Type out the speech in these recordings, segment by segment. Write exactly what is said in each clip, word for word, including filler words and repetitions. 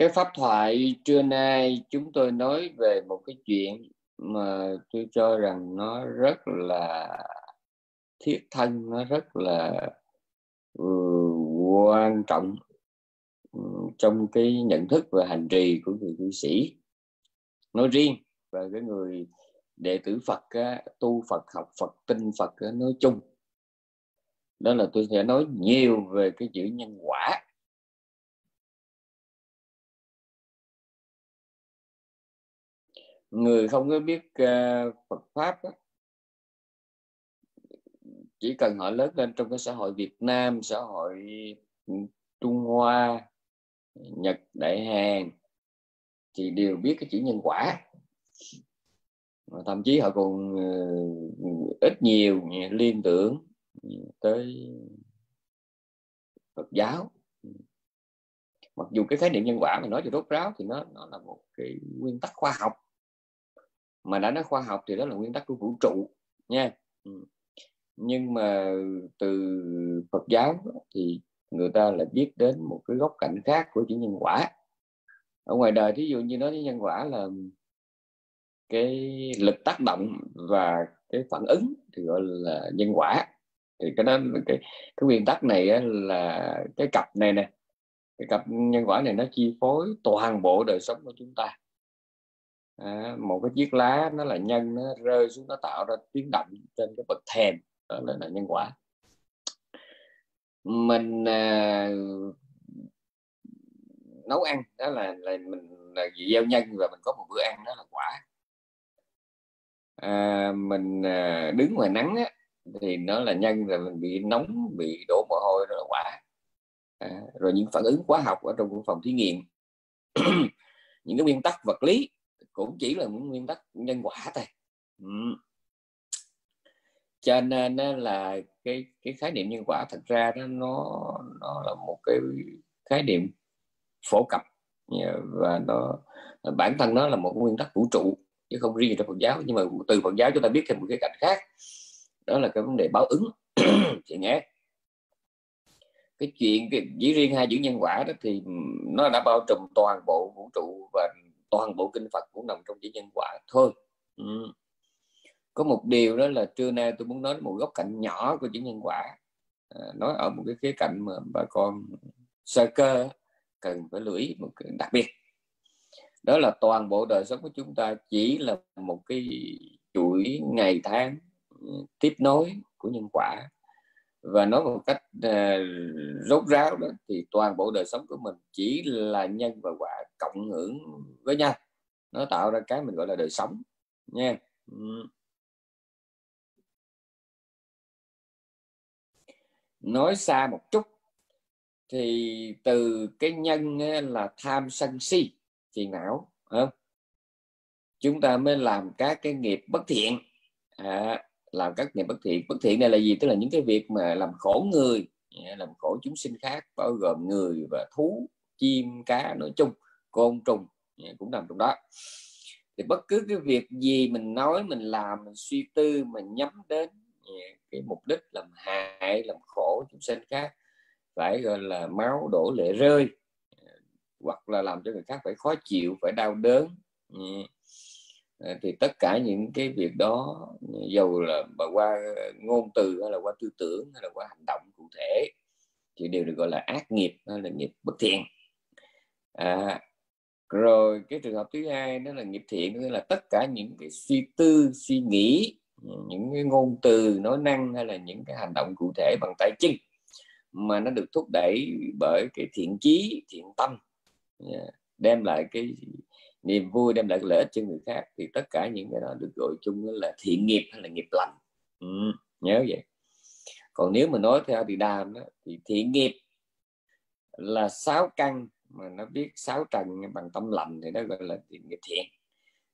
Cái pháp thoại trưa nay chúng tôi nói về một cái chuyện mà tôi cho rằng nó rất là thiết thân, nó rất là quan trọng trong cái nhận thức và hành trì của người cư sĩ nói riêng và cái người đệ tử Phật tu Phật, học Phật, tin Phật nói chung. Đó là tôi sẽ nói nhiều về cái chữ nhân quả. Người không có biết Phật Pháp, chỉ cần họ lớn lên trong cái xã hội Việt Nam, xã hội Trung Hoa, Nhật, Đại Hàn thì đều biết cái chữ nhân quả. Thậm chí họ còn ít nhiều liên tưởng tới Phật giáo. Mặc dù cái khái niệm nhân quả mà nói cho rốt ráo thì nó, nó là một cái nguyên tắc khoa học. Mà đã nói khoa học thì đó là nguyên tắc của vũ trụ nha. Nhưng mà từ Phật giáo thì người ta lại biết đến một cái góc cạnh khác của chữ nhân quả. Ở ngoài đời thí dụ như nói đến nhân quả là cái lực tác động và cái phản ứng thì gọi là nhân quả. Thì cái đó cái cái nguyên tắc này là cái cặp này nè, cái cặp nhân quả này nó chi phối toàn bộ đời sống của chúng ta. À, một cái chiếc lá nó là nhân, nó rơi xuống nó tạo ra tiếng động trên cái bậc thềm, đó là nhân quả. Mình à, nấu ăn đó là, là mình là gieo nhân và mình có một bữa ăn đó là quả. À, mình à, đứng ngoài nắng á, thì nó là nhân rồi mình bị nóng, bị đổ mồ hôi đó là quả. À, rồi những phản ứng hóa học ở trong phòng thí nghiệm những cái nguyên tắc vật lý cũng chỉ là những nguyên tắc nhân quả thôi. Ừ. Cho nên là cái cái khái niệm nhân quả thật ra đó, nó nó là một cái khái niệm phổ cập và nó bản thân nó là một nguyên tắc vũ trụ chứ không riêng trong Phật giáo. Nhưng mà từ Phật giáo chúng ta biết thêm một cái cạnh khác, đó là cái vấn đề báo ứng. Chị nghe cái chuyện cái, chỉ riêng hai chữ nhân quả đó thì nó đã bao trùm toàn bộ vũ trụ và toàn bộ kinh Phật cũng nằm trong chữ nhân quả thôi. Ừ. Có một điều đó là trưa nay tôi muốn nói đến một góc cạnh nhỏ của chữ nhân quả, à, nói ở một cái khía cạnh mà bà con sơ cơ cần phải lưu ý một cái đặc biệt. Đó là toàn bộ đời sống của chúng ta chỉ là một cái chuỗi ngày tháng tiếp nối của nhân quả. Và nói một cách à, rốt ráo đó thì toàn bộ đời sống của mình chỉ là nhân và quả cộng hưởng với nhau, nó tạo ra cái mình gọi là đời sống nha. Ừ. Nói xa một chút thì từ cái nhân là tham sân si phiền não, không? Chúng ta mới làm các cái nghiệp bất thiện. À, làm các nghiệp bất thiện. Bất thiện này là gì? Tức là những cái việc mà làm khổ người, làm khổ chúng sinh khác, bao gồm người và thú, chim, cá nói chung, côn trùng cũng nằm trong đó. Thì bất cứ cái việc gì mình nói, mình làm, mình suy tư, mình nhắm đến cái mục đích làm hại, làm khổ chúng sinh khác, phải gọi là máu đổ lệ rơi, hoặc là làm cho người khác phải khó chịu, phải đau đớn, thì tất cả những cái việc đó, dầu là qua ngôn từ hay là qua tư tưởng hay là qua hành động cụ thể, thì đều được gọi là ác nghiệp hay là nghiệp bất thiện. À, rồi cái trường hợp thứ hai đó là nghiệp thiện, nghĩa là tất cả những cái suy tư, suy nghĩ, những cái ngôn từ, nói năng hay là những cái hành động cụ thể bằng tay chân mà nó được thúc đẩy bởi cái thiện chí, thiện tâm, đem lại cái niềm vui, đem lại lợi ích cho người khác, thì tất cả những cái đó được gọi chung là thiện nghiệp hay là nghiệp lành. Ừ, nhớ vậy. Còn nếu mà nói theo thì đàm đó, thì thiện nghiệp là sáu căn mà nó biết sáu trần bằng tâm lành thì nó gọi là thiện nghiệp thiện.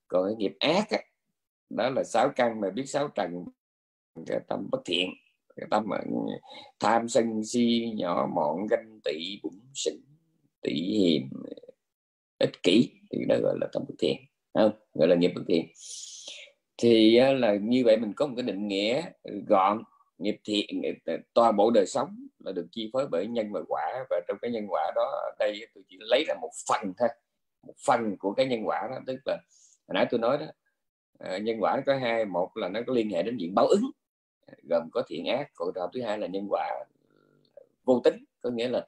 Còn cái nghiệp ác đó, đó là sáu căn mà biết sáu trần cái tâm bất thiện, cái tâm tham sân si, nhỏ mọn, ganh tị, bụng xỉn, tị hiềm, ích kỷ, thì đó gọi là tâm bất thiện, không? Gọi là nghiệp bất thiện. Thì là như vậy mình có một cái định nghĩa gọn nghiệp thiện, toàn bộ đời sống là được chi phối bởi nhân và quả, và trong cái nhân quả đó đây tôi chỉ lấy là một phần thôi, một phần của cái nhân quả đó. Tức là hồi nãy tôi nói đó, nhân quả nó có hai, một là nó có liên hệ đến diện báo ứng gồm có thiện ác, còn trường hợp thứ hai là nhân quả vô tính, có nghĩa là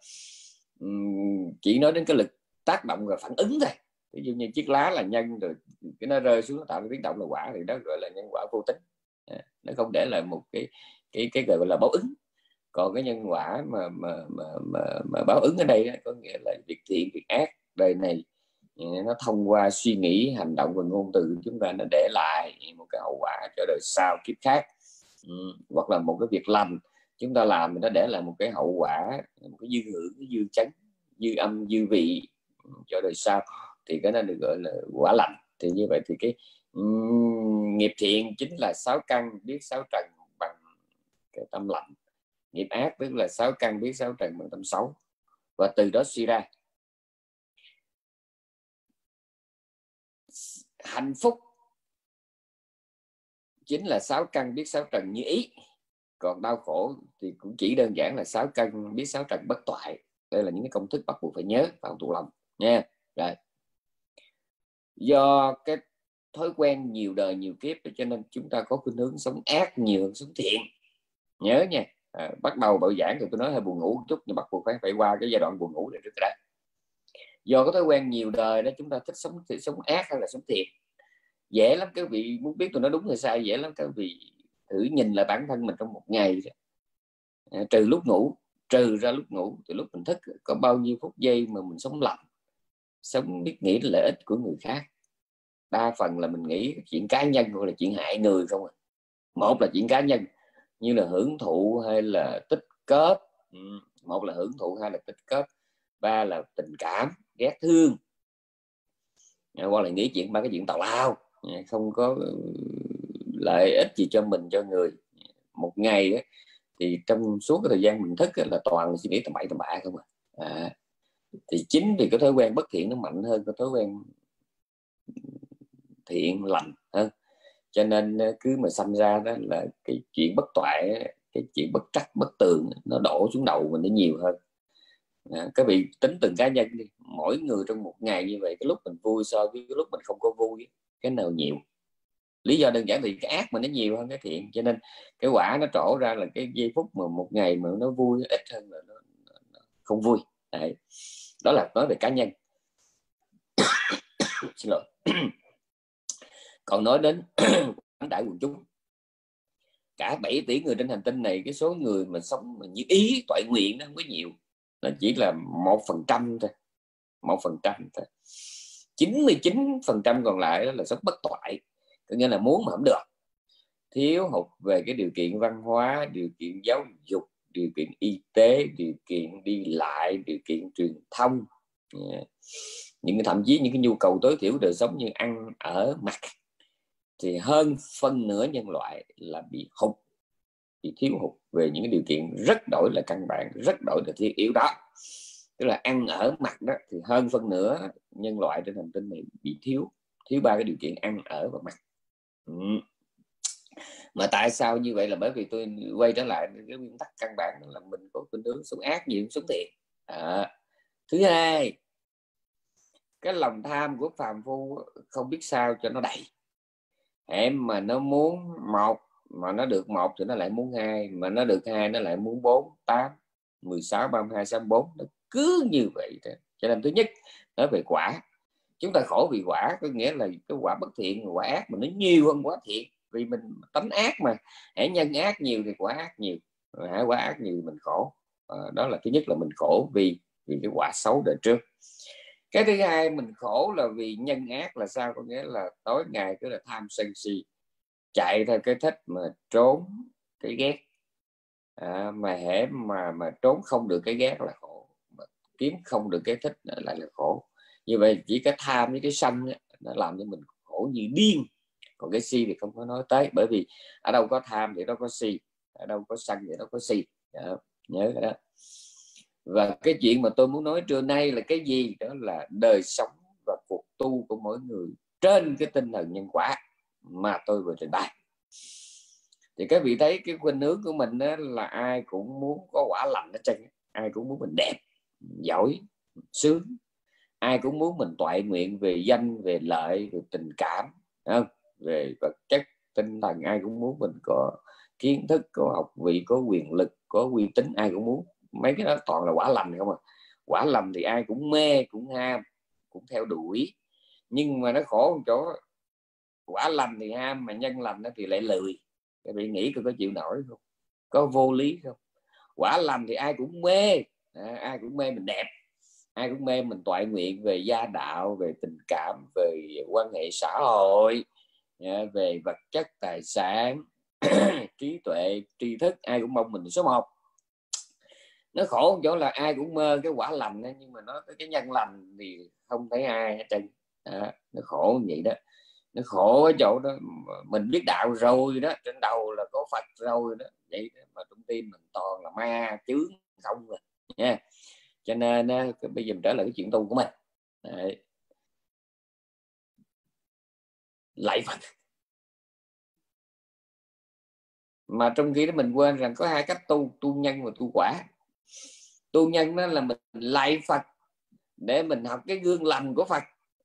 um, chỉ nói đến cái lực tác động và phản ứng thôi. Ví dụ như chiếc lá là nhân, rồi cái nó rơi xuống nó tạo ra tiếng động là quả, thì đó gọi là nhân quả vô tính, nó không để lại một cái cái cái gọi là báo ứng. Còn cái nhân quả mà mà mà, mà, mà báo ứng ở đây đó, có nghĩa là việc thiện việc ác đời này nó thông qua suy nghĩ, hành động và ngôn từ của chúng ta nó để lại một cái hậu quả cho đời sau kiếp khác, ừ. hoặc là một cái việc lành chúng ta làm thì nó để lại một cái hậu quả, một cái dư hưởng, cái dư chấn, dư âm, dư vị cho đời sau, thì cái đó được gọi là quả lành. Thì như vậy thì cái um, nghiệp thiện chính là sáu căn biết sáu trần bằng cái tâm lạnh, nghiệp ác tức là sáu căn biết sáu trần bằng tâm xấu, và từ đó suy ra hạnh phúc chính là sáu căn biết sáu trần như ý, còn đau khổ thì cũng chỉ đơn giản là sáu căn biết sáu trần bất toại. Đây là những cái công thức bắt buộc phải nhớ và tụ lòng nha. Rồi do cái thói quen nhiều đời nhiều kiếp cho nên chúng ta có khuynh hướng sống ác nhiều hơn sống thiện, nhớ nha. À, bắt đầu bạo giảng thì tôi nói hơi buồn ngủ một chút, nhưng bắt buộc phải phải qua cái giai đoạn buồn ngủ này trước đã. Do cái thói quen nhiều đời đó, chúng ta thích sống thì sống ác hay là sống thiện? Dễ lắm các vị, muốn biết tôi nói đúng hay sai dễ lắm các vị, thử nhìn lại bản thân mình trong một ngày, à, trừ lúc ngủ, trừ ra lúc ngủ từ lúc mình thức, có bao nhiêu phút giây mà mình sống lành, sống biết nghĩ lợi ích của người khác. Đa phần là mình nghĩ chuyện cá nhân hoặc là chuyện hại người không à. Một là chuyện cá nhân như là hưởng thụ hay là tích cóp, một là hưởng thụ hay là tích cóp, ba là tình cảm ghét thương, hoặc là nghĩ chuyện ba cái chuyện tào lao không có lợi ích gì cho mình cho người. Một ngày ấy, thì trong suốt cái thời gian mình thức là toàn suy nghĩ tầm bậy tầm bạ không à. À, thì chính vì cái thói quen bất thiện nó mạnh hơn cái thói quen thiện lành hơn, cho nên cứ mà sanh ra đó là cái chuyện bất toại, cái chuyện bất trắc bất tường nó đổ xuống đầu mình nó nhiều hơn. À, các vị tính từng cá nhân đi, mỗi người trong một ngày như vậy, cái lúc mình vui so với cái lúc mình không có vui cái nào nhiều? Lý do đơn giản thì cái ác mình nó nhiều hơn cái thiện, cho nên cái quả nó trổ ra là cái giây phút mà một ngày mà nó vui ít hơn là nó, nó không vui. Đấy. Đó là nói về cá nhân. Xin lỗi. Còn nói đến đại quần chúng, cả bảy tỷ người trên hành tinh này, cái số người mà sống mà như ý toại nguyện nó không có nhiều, nó chỉ là một phần trăm thôi, một phần trăm thôi. chín mươi chín phần trăm còn lại đó là sống bất toại, có nghĩa là muốn mà không được, thiếu hụt về cái điều kiện văn hóa, điều kiện giáo dục, điều kiện y tế, điều kiện đi lại, điều kiện truyền thông, những thậm chí những cái nhu cầu tối thiểu đời sống như ăn ở mặc, thì hơn phân nửa nhân loại là bị hụt, bị thiếu hụt về những cái điều kiện rất đổi là căn bản, rất đổi là thiết yếu đó. Tức là ăn ở mặc đó thì hơn phân nửa nhân loại trên hành tinh này bị thiếu thiếu ba cái điều kiện ăn ở và mặc. Ừ. Mà tại sao như vậy là bởi vì tôi quay trở lại cái nguyên tắc căn bản là mình có khuynh hướng sống ác nhiều hơn sống thiện. À, thứ hai, cái lòng tham của phàm phu không biết sao cho nó đầy, em mà nó muốn một mà nó được một thì nó lại muốn hai, mà nó được hai nó lại muốn bốn, tám, mười sáu, ba mươi hai, sáu mươi bốn, nó cứ như vậy thôi. Cho nên thứ nhất, nói về quả, chúng ta khổ vì quả, có nghĩa là cái quả bất thiện quả ác mà nó nhiều hơn quả thiện, vì mình tánh ác mà, hãy nhân ác nhiều thì quả ác nhiều, hãy quả ác nhiều mình khổ. À, đó là thứ nhất là mình khổ vì vì cái quả xấu đời trước. Cái thứ hai mình khổ là vì nhân ác là sao, có nghĩa là tối ngày cứ là tham sân si, chạy theo cái thích mà trốn cái ghét. À, mà hễ mà mà trốn không được cái ghét là khổ, mà kiếm không được cái thích lại là khổ. Như vậy chỉ cái tham với cái sân ấy, nó làm cho mình khổ như điên, còn cái si thì không có nói tới, bởi vì ở đâu có tham thì đâu có si, ở đâu có sân thì đâu có si. Đó, nhớ cái đó. Và cái chuyện mà tôi muốn nói trưa nay là cái gì, đó là đời sống và cuộc tu của mỗi người trên cái tinh thần nhân quả mà tôi vừa trình bày. Thì các vị thấy cái khuynh hướng của mình là ai cũng muốn có quả lành ở trên, ai cũng muốn mình đẹp, mình giỏi, mình sướng, ai cũng muốn mình toại nguyện về danh, về lợi, về tình cảm, không? Về vật chất, tinh thần, ai cũng muốn mình có kiến thức, có học vị, có quyền lực, có uy tín, ai cũng muốn. Mấy cái đó toàn là quả lành không à. Quả lành thì ai cũng mê, cũng ham, cũng theo đuổi. Nhưng mà nó khổ một chỗ, quả lành thì ham mà nhân lành thì lại lười. Các vị nghĩ tôi có chịu nổi không? Có vô lý không? Quả lành thì ai cũng mê, à, ai cũng mê mình đẹp, ai cũng mê mình toại nguyện về gia đạo, về tình cảm, về quan hệ xã hội, về vật chất, tài sản, trí tuệ, tri thức, ai cũng mong mình số một. Nó khổ một chỗ là ai cũng mơ cái quả lành, nhưng mà nó cái nhân lành thì không thấy ai hết trơn. À, nó khổ như vậy đó. Nó khổ ở chỗ đó, mình biết đạo rồi đó, trên đầu là có Phật rồi đó, vậy đó, mà trong tim mình toàn là ma chướng không rồi nha. Cho nên bây giờ mình trở lại cái chuyện tu của mình. Đấy. Lạy Phật. Mà trong khi đó mình quên rằng có hai cách tu, tu nhân và tu quả. Tu nhân đó là mình lạy Phật để mình học cái gương lành của Phật,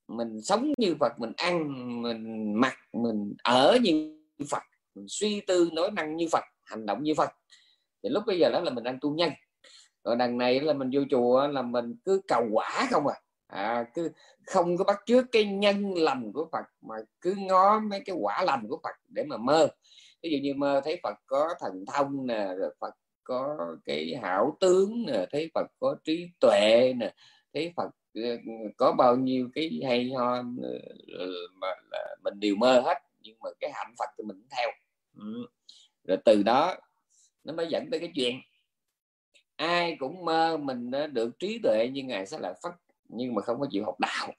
mình sống như Phật, mình ăn, mình mặc, mình ở như Phật, mình suy tư nói năng như Phật, hành động như Phật. Thì lúc bây giờ đó là mình đang tu nhân. Rồi đằng này là mình vô chùa là mình cứ cầu quả không à, à cứ không có bắt chước cái nhân lành của Phật mà cứ ngó mấy cái quả lành của Phật để mà mơ. Ví dụ như mơ thấy Phật có thần thông nè, rồi Phật có cái hảo tướng nè, thấy Phật có trí tuệ nè, thấy Phật có bao nhiêu cái hay ho mà mình đều mơ hết, nhưng mà cái hạnh Phật thì mình cũng theo. Ừ. Rồi từ đó nó mới dẫn tới cái chuyện ai cũng mơ mình được trí tuệ như Ngài Xá Lợi Phất, nhưng mà không có chịu học đạo.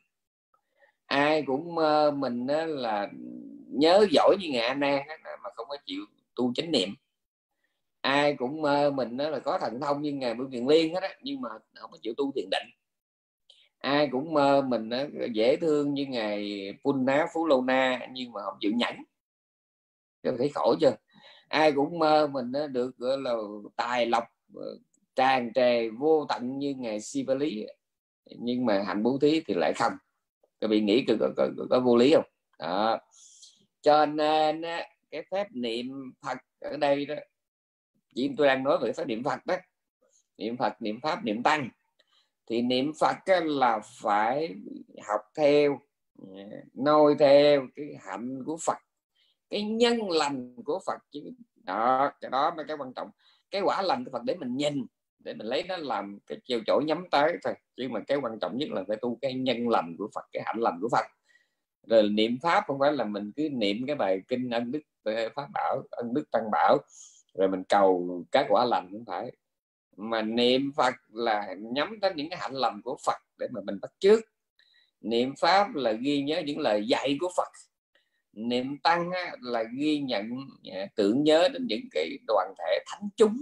Ai cũng mơ mình là nhớ giỏi như Ngài Ananda mà không có chịu tu chánh niệm. Ai cũng mơ mình là có thần thông như Ngài Bửu Kiền Liên hết á, nhưng mà không có chịu tu thiền định. Ai cũng mơ mình dễ thương như Ngài Puna Phú Lâu Na, nhưng mà không chịu nhẫn. Các thấy khổ chưa? Ai cũng mơ mình được gọi là tài lộc tràn trề vô tận như Ngài Sibali, nhưng mà hạnh bố thí thì lại không. Các vị nghĩ có, có, có, có vô lý không? Đó. Cho nên cái phép niệm Phật ở đây đó, chỉ tôi đang nói về phép niệm Phật đó. Niệm Phật, niệm Pháp, niệm Tăng. Thì niệm Phật là phải học theo, noi theo cái hạnh của Phật, cái nhân lành của Phật chứ. Đó, cái đó mới cái quan trọng. Cái quả lành của Phật để mình nhìn, để mình lấy nó làm cái chiều chỗ nhắm tới thôi. Nhưng mà cái quan trọng nhất là phải tu cái nhân lành của Phật, cái hạnh lành của Phật. Rồi niệm Pháp không phải là mình cứ niệm cái bài kinh Ân Đức Pháp Bảo, Ân Đức Tăng Bảo, rồi mình cầu các quả lành, cũng phải. Mà niệm Phật là nhắm tới những cái hạnh lành của Phật để mà mình bắt chước. Niệm Pháp là ghi nhớ những lời dạy của Phật. Niệm Tăng là ghi nhận, tưởng nhớ đến những cái đoàn thể thánh chúng.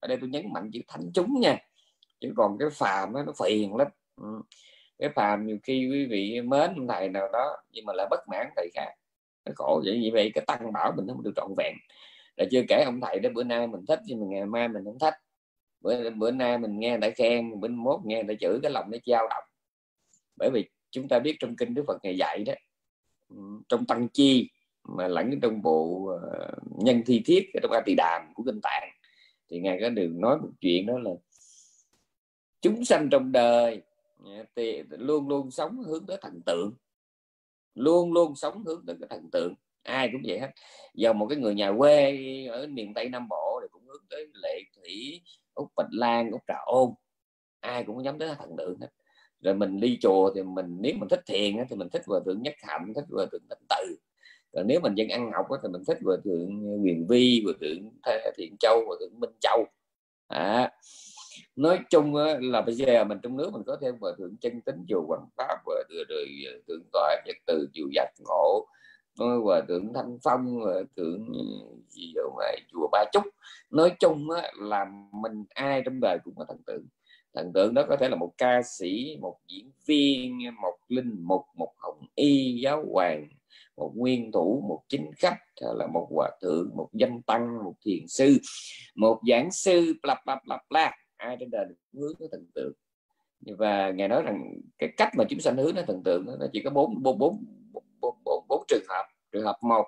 Ở đây tôi nhấn mạnh chữ thánh chúng nha, chứ còn cái phàm nó phiền lắm. Cái phàm nhiều khi quý vị mến thầy nào đó nhưng mà lại bất mãn thầy khác, nó khổ vậy. Như vậy cái Tăng Bảo mình không được trọn vẹn. Là chưa kể ông thầy đó bữa nay mình thích nhưng mà ngày mai mình không thích. Bữa, bữa nay mình nghe người ta khen, bữa mốt nghe người ta chửi, cái lòng nó dao động. Bởi vì chúng ta biết trong kinh Đức Phật Ngài dạy đó, trong Tăng Chi mà lẫn trong bộ Nhân Thi Thiết, trong A Tỳ Đàm của kinh Tạng, thì Ngài có đường nói một chuyện đó là chúng sanh trong đời thì luôn luôn sống hướng tới thần tượng, luôn luôn sống hướng tới cái thần tượng. Ai cũng vậy hết. Giờ một cái người nhà quê ở miền Tây Nam Bộ thì cũng hướng tới Lệ Thủy, Úc Bạch Lan, Úc Trà Ôn, ai cũng nhắm tới thần tượng hết. Rồi mình đi chùa thì mình, nếu mình thích thiền thì mình thích Hòa Thượng Nhất Hạnh, thích Hòa Thượng Tịnh Tự. Rồi nếu mình dân ăn học thì mình thích Hòa Thượng Quyền Vi, Hòa Thượng Thiện Châu, Hòa Thượng Minh Châu. À, nói chung là bây giờ mình trong nước mình có thêm Hòa Thượng Chân Tính, Chùa Quảng Pháp, Hòa Thượng Toại Nhật Từ, Chùa Giác Ngộ, Hòa Thượng Thanh Phong, Hòa Thượng gì vậy, Chùa Ba Chúc. Nói chung là mình ai trong đời cũng có thần tượng. Thần tượng đó có thể là một ca sĩ, một diễn viên, một linh mục, một hồng y, giáo hoàng, một nguyên thủ, một chính khách, là một hòa thượng, một danh tăng, một thiền sư, một giảng sư, bla bla bla bla, ai trên đời hướng tới thần tượng. Và ngài nói rằng cái cách mà chúng sanh hướng tới thần tượng nó chỉ có bốn bốn bốn bốn bốn trường hợp. Trường hợp một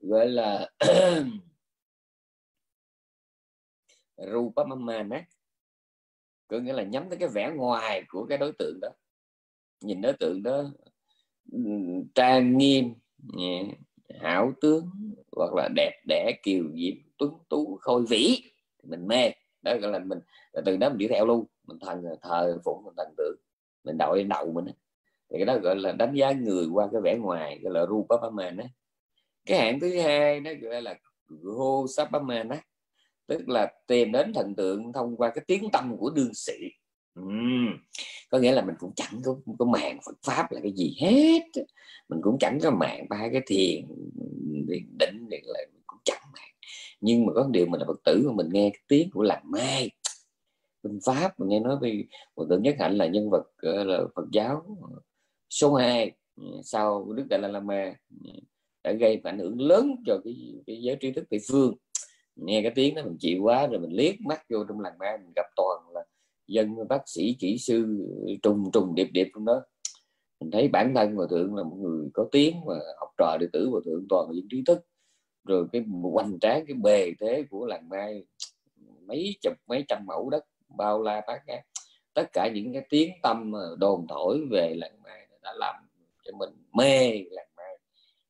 gọi là rupamana, có nghĩa là nhắm tới cái vẻ ngoài của cái đối tượng đó, nhìn đối tượng đó trang nghiêm, hảo tướng, hoặc là đẹp đẽ, kiều diễm, tuấn tú, khôi vĩ, mình mê. Đó gọi là mình từ đó mình đi theo luôn, mình thần thờ phụng, mình thần tượng, mình đội lên đầu mình. Thì cái đó gọi là đánh giá người qua cái vẻ ngoài, gọi là rupamana. Cái hạng thứ hai nó gọi là hosapamana, tức là tìm đến thần tượng thông qua cái tiếng tâm của đương sĩ. Ừ. Có nghĩa là mình cũng chẳng có, có màng Phật Pháp là cái gì hết, mình cũng chẳng có màng ba cái thiền định điện lại, mình cũng chẳng màng. Nhưng mà có điều mình là Phật tử mà mình nghe cái tiếng của làng Mai bên Pháp, mình nghe nói về Hòa Thượng Nhất Hạnh là nhân vật là Phật giáo số hai sau Đức Đại La Ma, đã gây ảnh hưởng lớn cho cái, cái giới trí thức địa phương. Nghe cái tiếng đó mình chịu quá rồi, mình liếc mắt vô trong làng Mai mình gặp toàn là dân bác sĩ kỹ sư trùng trùng điệp điệp trong đó. Mình thấy bản thân Hòa Thượng là một người có tiếng, và học trò đệ tử Hòa Thượng toàn là những trí thức. Rồi cái hoành tráng, cái bề thế của làng Mai, mấy chục mấy trăm mẫu đất bao la bát ngát, tất cả những cái tiếng tâm đồn thổi về làng Mai đã làm cho mình mê làng Mai,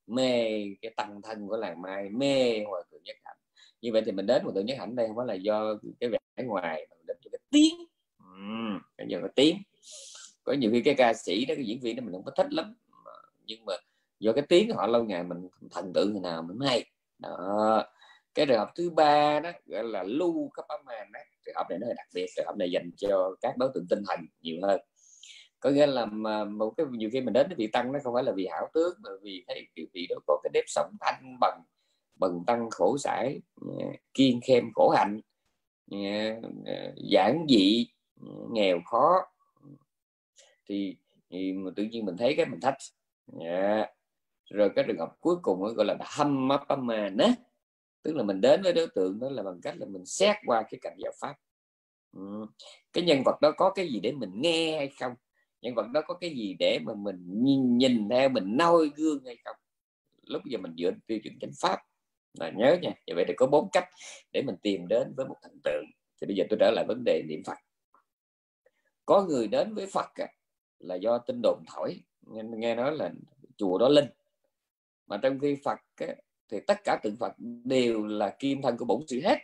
mê cái tăng thân của làng Mai, mê Hòa Thượng Nhất Hạnh. Như vậy thì mình đến Hòa Thượng Nhất Hạnh đây không phải là do cái vẻ ngoài, mà đến cái tiếng. Ừ, bây giờ có tiếng, có nhiều khi cái ca sĩ đó, cái diễn viên đó mình không có thích lắm, nhưng mà do cái tiếng họ lâu ngày mình thần tượng người nào mình hay đó. Cái trường hợp thứ ba đó gọi là lưu cấp âm màn đó. Trường hợp này nó hơi đặc biệt, trường hợp này dành cho các đối tượng tinh thần nhiều hơn. Có nghĩa là một cái nhiều khi mình đến vị tăng nó không phải là vì hảo tướng, mà vì thấy vị đó có cái nếp sống thanh bằng, bần tăng khổ sải, kiên khem khổ hạnh, giản dị nghèo khó, thì, thì tự nhiên mình thấy cái mình thích. Yeah. Rồi cái trường hợp cuối cùng gọi là dhammapamana, tức là mình đến với đối tượng đó là bằng cách là mình xét qua cái cạnh giáo pháp. Ừ. Cái nhân vật đó có cái gì để mình nghe hay không, nhân vật đó có cái gì để mà mình nhìn, nhìn theo mình noi gương hay không. Lúc giờ mình dựa tiêu chuẩn chánh pháp là nhớ nha. Vậy thì có bốn cách để mình tìm đến với một thần tượng. Thì bây giờ tôi trở lại vấn đề niệm Phật. Có người đến với Phật là do tin đồn thổi, nghe nói là chùa đó linh, mà trong khi Phật thì tất cả tượng Phật đều là kim thân của bổn sự hết,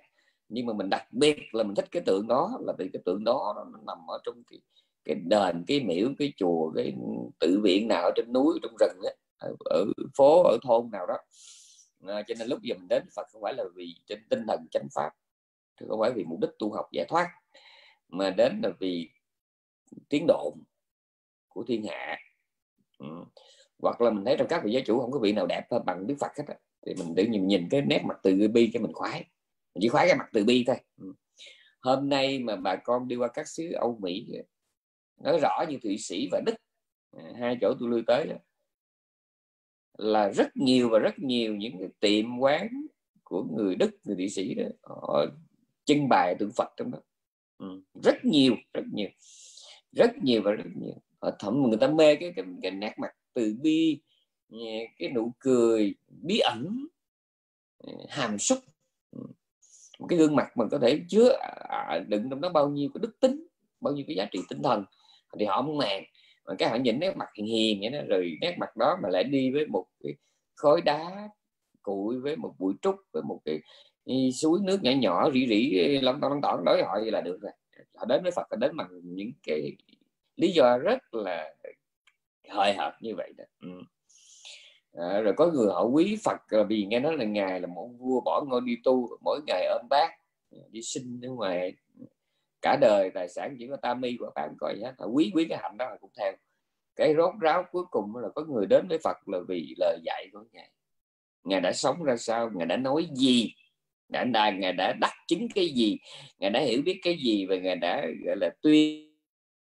nhưng mà mình đặc biệt là mình thích cái tượng đó là vì cái tượng đó nó nằm ở trong cái, cái đền, cái miễu, cái chùa, cái tự viện nào ở trên núi, trong rừng ấy, ở, ở phố, ở thôn nào đó. À, cho nên lúc giờ mình đến Phật không phải là vì trên tinh thần chánh pháp, không phải vì mục đích tu học giải thoát, mà đến là vì tiếng đồn của thiên hạ. Ừ. Hoặc là mình thấy trong các vị giáo chủ không có vị nào đẹp bằng Đức Phật hết á, thì mình tự nhiên nhìn cái nét mặt từ bi cái mình khoái, mình chỉ khoái cái mặt từ bi thôi. Ừ. Hôm nay mà bà con đi qua các xứ Âu Mỹ, nói rõ như Thụy Sĩ và Đức, hai chỗ tôi lui tới đó, là rất nhiều và rất nhiều những cái tiệm quán của người Đức, người Thụy Sĩ đó, họ trưng bày tượng Phật trong đó. Ừ. Rất nhiều, rất nhiều rất nhiều và rất nhiều. Ở thẩm người ta mê cái, cái, cái nét mặt từ bi, cái nụ cười bí ẩn, hàm súc, một cái gương mặt mình có thể chứa à, đựng trong đó bao nhiêu cái đức tính, bao nhiêu cái giá trị tinh thần, thì họ không màng. Mà cái họ nhìn nét mặt hiền hiền vậy đó, rồi nét mặt đó mà lại đi với một cái khối đá cụi, với một bụi trúc, với một cái suối nước nhỏ nhỏ rỉ rỉ lóng tỏng lóng tỏng, đối họ vậy là được rồi. Họ đến với Phật là đến bằng những cái lý do rất là hời hợt như vậy đó. Ừ. À, rồi có người họ quý Phật là vì nghe nói là ngài là một vua bỏ ngôi đi tu, mỗi ngày ôm bát đi xin ở ngoài, cả đời tài sản chỉ có tam mi của bạn coi hết. Họ quý quý cái hạnh đó, họ cũng theo. Cái rốt ráo cuối cùng là có người đến với Phật là vì lời dạy của ngài, ngài đã sống ra sao, ngài đã nói gì, đã, đã ngài đã đặt chứng cái gì, ngài đã hiểu biết cái gì, và ngài đã gọi là tuyên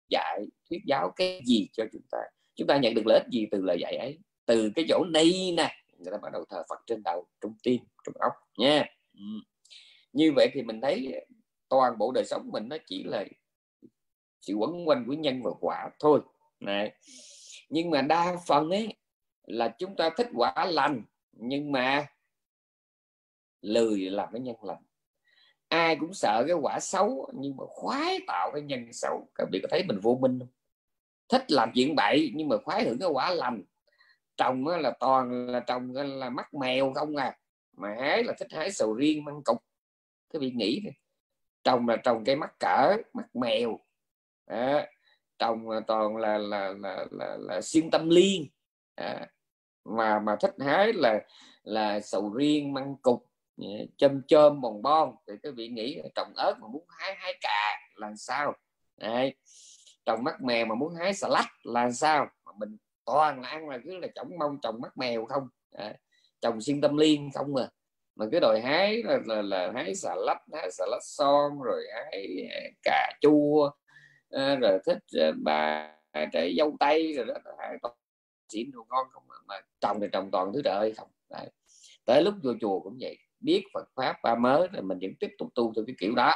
dạy thuyết giáo cái gì cho chúng ta, chúng ta nhận được lợi ích gì từ lời dạy ấy, từ cái chỗ này nè người ta bắt đầu thờ Phật trên đầu, trong tim, trong óc nha. Ừ. Như vậy thì mình thấy toàn bộ đời sống mình nó chỉ là sự quẩn quanh của nhân và quả thôi này. Nhưng mà đa phần ấy là chúng ta thích quả lành nhưng mà lười làm cái nhân lành. Ai cũng sợ cái quả xấu nhưng mà khoái tạo cái nhân xấu. Các bạn có thấy mình vô minh không? Thích làm chuyện bậy nhưng mà khoái hưởng cái quả lành. Trồng là toàn là trồng là mắt mèo không à, mà hái là thích hái sầu riêng măng cục. Các vị nghĩ này. Trồng là trồng cây mắc cỡ, mắc mèo. À, trồng là toàn là là là là, là xuyên tâm liên. À, mà mà thích hái là là sầu riêng măng cục, chôm chôm bồng bon. Thì các vị nghĩ trồng ớt mà muốn hái hái cà là sao? Đấy. Trồng mắt mèo mà muốn hái xà lách là sao? Mà mình toàn là ăn là cứ là chổng mông trồng mắt mèo không, à, trồng xuyên tâm liên không mà mà cái đòi hái là, là, là hái xà lách, hái xà lách son rồi hái cà chua, à, rồi thích bà trái dâu tây rồi đó, à, xịn đồ ngon không mà, mà trồng thì trồng toàn thứ trời không. Đấy. Tới lúc vô chùa cũng vậy, biết Phật pháp ba mới là mình vẫn tiếp tục tu theo cái kiểu đó,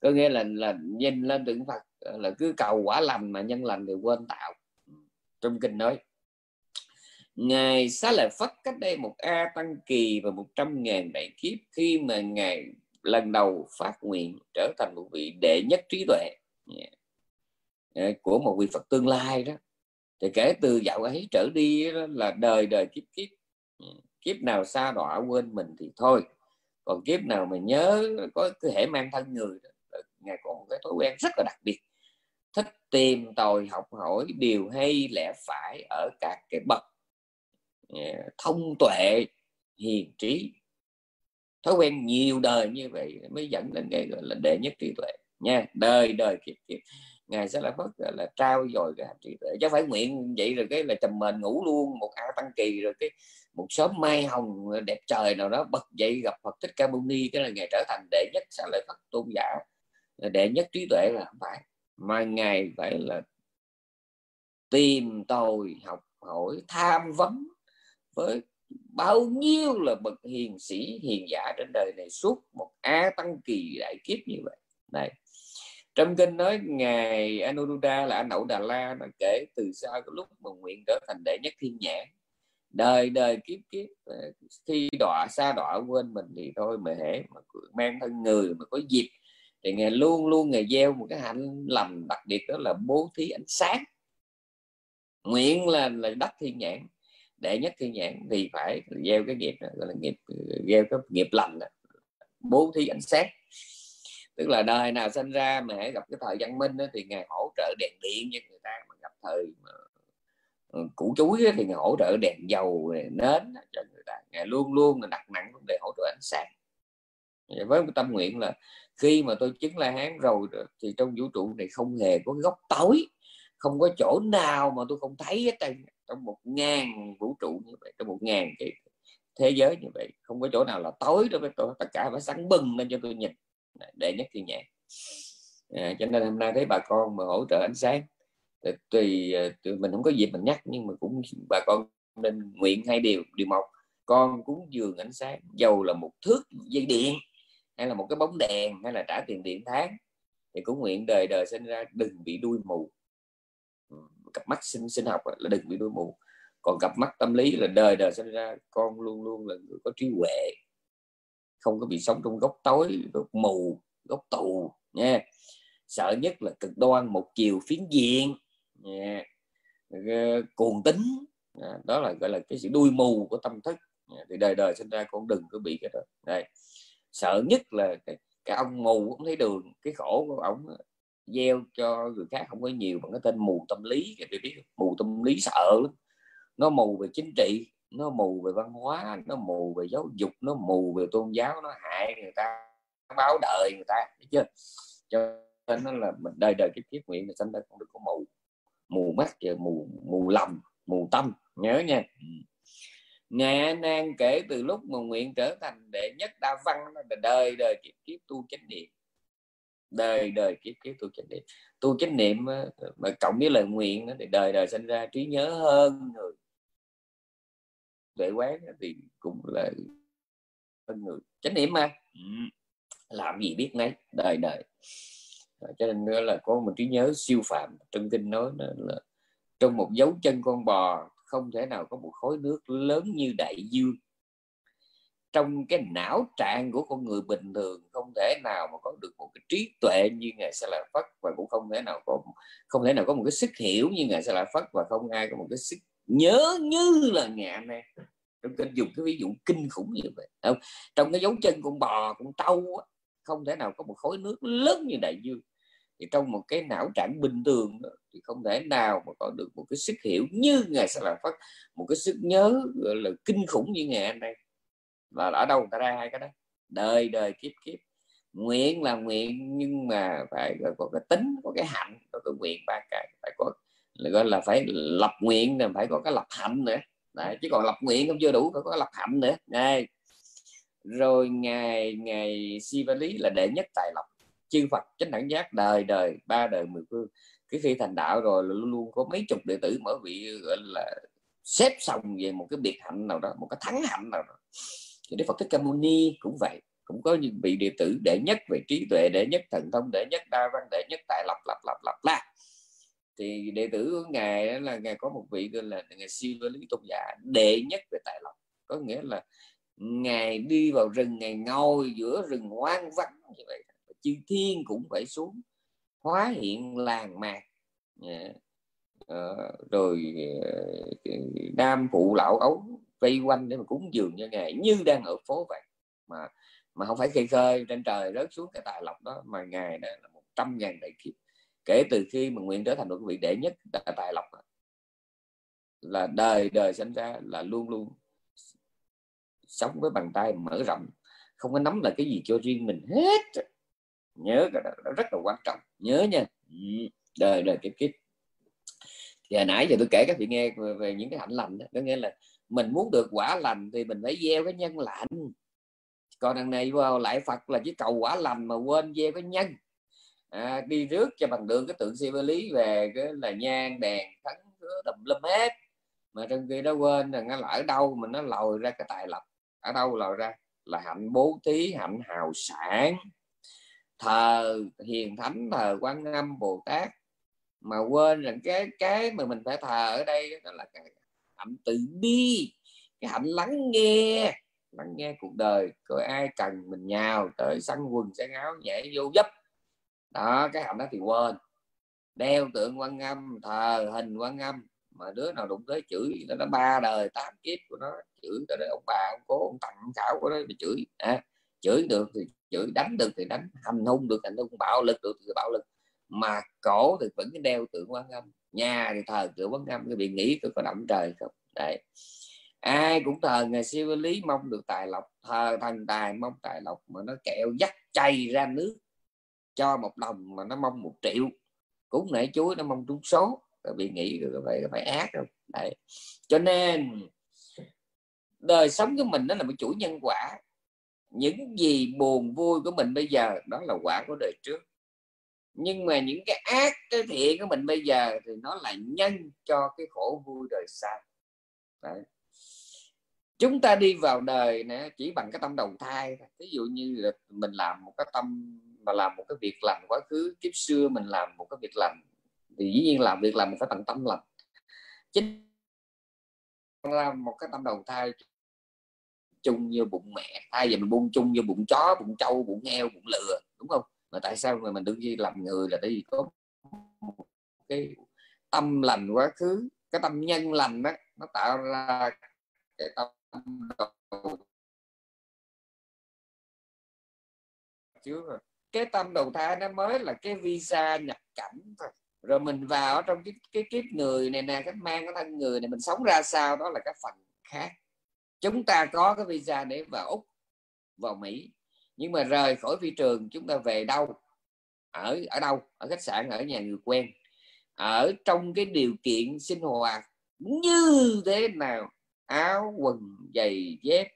có nghĩa là là nhìn lên tượng Phật là cứ cầu quả lành mà nhân lành thì quên tạo. Trong kinh nói ngài Xá Lợi Phất cách đây một a tăng kỳ và một trăm ngàn đại kiếp, khi mà ngài lần đầu phát nguyện trở thành một vị đệ nhất trí tuệ của một vị Phật tương lai đó, thì kể từ dạo ấy trở đi là đời đời kiếp kiếp, kiếp nào xa đọa quên mình thì thôi, còn kiếp nào mà nhớ có cơ thể mang thân người đó, ngài có một cái thói quen rất là đặc biệt, thích tìm tòi học hỏi điều hay lẽ phải ở các cái bậc thông tuệ hiền trí. Thói quen nhiều đời như vậy mới dẫn đến cái gọi là đệ nhất trí tuệ nha. Đời đời kiếp kiếp ngài sẽ là mất là trao dồi cái hạnh trí tuệ, chứ phải nguyện vậy rồi cái là trầm mền ngủ luôn một a tăng kỳ, rồi cái một sớm mai hồng đẹp trời nào đó bật dậy gặp Phật Thích Ca Mâu Ni cái là ngài trở thành đệ nhất Xá Lợi Phất tôn giả, đệ nhất trí tuệ là không phải, mà ngài phải là tìm tòi học hỏi tham vấn với bao nhiêu là bậc hiền sĩ hiền giả trên đời này suốt một a tăng kỳ đại kiếp như vậy. Này, trong kinh nói ngài Anuruddha là anh Đậu Đà La mà kể từ sau lúc mà nguyện trở thành đệ nhất thiên nhãn, đời đời kiếp kiếp khi đọa xa đọa quên mình thì thôi, mà hễ mà mang thân người mà có dịp thì ngài luôn luôn ngài gieo một cái hạnh lầm đặc biệt, đó là bố thí ánh sáng, nguyện là là đắc thiên nhãn, đệ nhất thiên nhãn thì phải gieo cái nghiệp đó, gọi là nghiệp gieo cái nghiệp lành đó, bố thí ánh sáng, tức là đời nào sinh ra mà hãy gặp cái thời văn minh đó, thì ngài hỗ trợ đèn điện cho người ta, mà gặp thời mà củ chuối đó, thì ngài hỗ trợ đèn dầu nến cho người ta, ngài luôn luôn là đặt nặng vấn đề hỗ trợ ánh sáng, với một tâm nguyện là khi mà tôi chứng La Hán rồi thì trong vũ trụ này không hề có góc tối, không có chỗ nào mà tôi không thấy hết trơn. Trong một ngàn vũ trụ như vậy, trong một ngàn cái thế giới như vậy, không có chỗ nào là tối đối với tôi, tất cả phải sáng bừng lên cho tôi nhìn, để nhất thì nhẹ. À, cho nên hôm nay thấy bà con mà hỗ trợ ánh sáng, tùy, tùy mình không có dịp mình nhắc, nhưng mà cũng bà con nên nguyện hai điều. Điều một, con cúng dường ánh sáng, dầu là một thước dây điện hay là một cái bóng đèn hay là trả tiền điện tháng, thì cũng nguyện đời đời sinh ra đừng bị đuôi mù, cặp mắt sinh sinh học là đừng bị đuôi mù, còn cặp mắt tâm lý là đời đời sinh ra con luôn luôn là người có trí huệ, không có bị sống trong góc tối, góc mù, góc tù nha. Sợ nhất là cực đoan một chiều phiến diện nha, cuồng tính, đó là gọi là cái sự đuôi mù của tâm thức, thì đời đời sinh ra con đừng có bị cái đó. Đây, sợ nhất là cái, cái ông mù không thấy đường, cái khổ của ông gieo cho người khác không có nhiều bằng cái tên mù tâm lý. Các vị biết mù tâm lý sợ lắm, nó mù về chính trị, nó mù về văn hóa, nó mù về giáo dục, nó mù về tôn giáo, nó hại người ta, nó báo đời người ta, biết chưa? Cho nên nó là mình đời đời kiếp kiếp nguyện là sanh ra không được có mù, mù mắt, mù mù lòng, mù tâm, nhớ nha. Ngài A Nan kể từ lúc mà nguyện trở thành đệ nhất đa văn là đời đời kiếp kiếp tu chánh niệm, đời đời kiếp kiếp tu chánh niệm, tu chánh niệm mà cộng với lời nguyện đó, thì đời đời sinh ra trí nhớ hơn người, tuệ quán thì cũng là con người chánh niệm mà, làm gì biết nấy đời đời. Cho nên nữa là con mình trí nhớ siêu phàm, trong kinh nói là trong một dấu chân con bò không thể nào có một khối nước lớn như đại dương. Trong cái não trạng của con người bình thường không thể nào mà có được một cái trí tuệ như ngài Xá Lợi Phất, và cũng không thể nào có không thể nào có một cái sức hiểu như ngài Xá Lợi Phất, và không ai có một cái sức nhớ như là ngài Ananda. Trong kinh dùng cái ví dụ kinh khủng như vậy, không? Trong cái dấu chân con bò, con trâu không thể nào có một khối nước lớn như đại dương. Thì trong một cái não trạng bình thường thì không thể nào mà có được một cái sức hiểu như ngài Xá Lợi Phất, một cái sức nhớ gọi là kinh khủng như ngài Ananda. Và ở đâu người ta ra hai cái đó? Đời đời kiếp kiếp. Nguyện là nguyện nhưng mà phải có cái tính, có cái hạnh, có cái nguyện, ba cái phải có, gọi là phải lập nguyện, là phải có cái lập hạnh nữa. Đấy, chứ còn lập nguyện không chưa đủ, phải có lập hạnh nữa. Đây. Rồi ngày ngày Sibali là đệ nhất tài lộc, chư Phật chánh đẳng giác đời đời ba đời mười phương. Cái khi thành đạo rồi luôn luôn có mấy chục đệ tử mỗi vị gọi là xếp xong về một cái biệt hạnh nào đó, một cái thắng hạnh nào đó. Thì Đức Phật Thích Ca Mâu Ni cũng vậy, cũng có những vị đệ tử đệ nhất về trí tuệ, đệ nhất thần thông, đệ nhất đa văn, đệ nhất tài lộc, lặp lặp lặp lặp. Thì đệ tử của ngài là ngài có một vị tên là ngài Sibali Tôn Giả đệ nhất về tài lộc, có nghĩa là ngài đi vào rừng, ngài ngồi giữa rừng hoang vắng như vậy, chư thiên cũng phải xuống hóa hiện làng mạc. Ờ, rồi nam phụ lão ấu vây quanh để mà cúng dường cho ngài như đang ở phố vậy, mà mà không phải khơi khơi trên trời rớt xuống cái tài lộc đó, mà ngài đã là một trăm ngàn đại kiếp kể từ khi mà nguyện trở thành một vị đệ nhất tài lộc, là đời đời sinh ra là luôn luôn sống với bàn tay mở rộng, không có nắm lại cái gì cho riêng mình hết. Nhớ cái đó rất là quan trọng, nhớ nha, đời đời kiếp kiếp. Thì hồi nãy giờ tôi kể các vị nghe về những cái hạnh lành đó, có nghĩa là mình muốn được quả lành thì mình phải gieo cái nhân lành. Còn đằng này vào lại Phật là chỉ cầu quả lành mà quên gieo cái nhân. À, đi rước cho bằng đường cái tượng Sibali về cái là nhang đèn thánh đùm lâm hết, mà trong khi đó quên rằng nó ở đâu mình nó lòi ra cái tài lộc. Ở đâu lòi ra? Là hạnh bố thí, hạnh hào sản, thờ hiền thánh, thờ Quan Âm Bồ Tát, mà quên rằng cái cái mà mình phải thờ ở đây đó là cái hạnh từ bi, cái hạnh lắng nghe, lắng nghe cuộc đời, coi ai cần mình nhào tới săn quần xẻ áo nhảy vô giúp đó, cái hạnh đó thì quên. Đeo tượng Quan Âm, thờ hình Quan Âm, mà đứa nào đụng tới chửi nó ba đời tám kiếp của nó, chửi tới ông bà ông cố ông tặng ông khảo của nó bị chửi. À, chửi được thì chửi, đánh được thì đánh, hành hung được hành hung, bạo lực được thì bạo lực, mà cổ thì vẫn đeo tượng Quan Âm, nhà thì thờ tượng Quan Âm, cái bị nghĩ tôi có động trời không. Đấy, ai cũng thờ ngài Sibali mong được tài lộc, thờ thần tài mong tài lộc, mà nó kẹo dắt chay ra nước cho một đồng mà nó mong một triệu, cúng nể chuối nó mong trúng số, rồi bị nghĩ rồi phải phải ác rồi. Đấy, cho nên đời sống của mình nó là một chuỗi nhân quả. Những gì buồn vui của mình bây giờ đó là quả của đời trước, nhưng mà những cái ác cái thiện của mình bây giờ thì nó là nhân cho cái khổ vui đời sau. Đấy, chúng ta đi vào đời nè chỉ bằng cái tâm đầu thai. Ví dụ như là mình làm một cái tâm mà làm một cái việc làm quá khứ kiếp xưa, mình làm một cái việc làm thì dĩ nhiên làm việc làm mình phải bằng tâm lành, chính là một cái tâm đầu thai chung như bụng mẹ, thay vì mình bung chung như bụng chó, bụng trâu, bụng heo, bụng lừa, đúng không? Mà tại sao mà mình đương nhiên làm người là tại vì có một cái tâm lành quá khứ, cái tâm nhân lành đó nó tạo ra cái tâm đầu chứ, cái tâm đầu thai nó mới là cái visa nhập cảnh thôi. Rồi mình vào trong cái cái kiếp người này nè, cái mang cái thân người này mình sống ra sao đó là cái phần khác. Chúng ta có cái visa để vào Úc, vào Mỹ, nhưng mà rời khỏi phi trường chúng ta về đâu? Ở ở đâu? Ở khách sạn, ở nhà người quen, ở trong cái điều kiện sinh hoạt như thế nào, áo quần giày dép,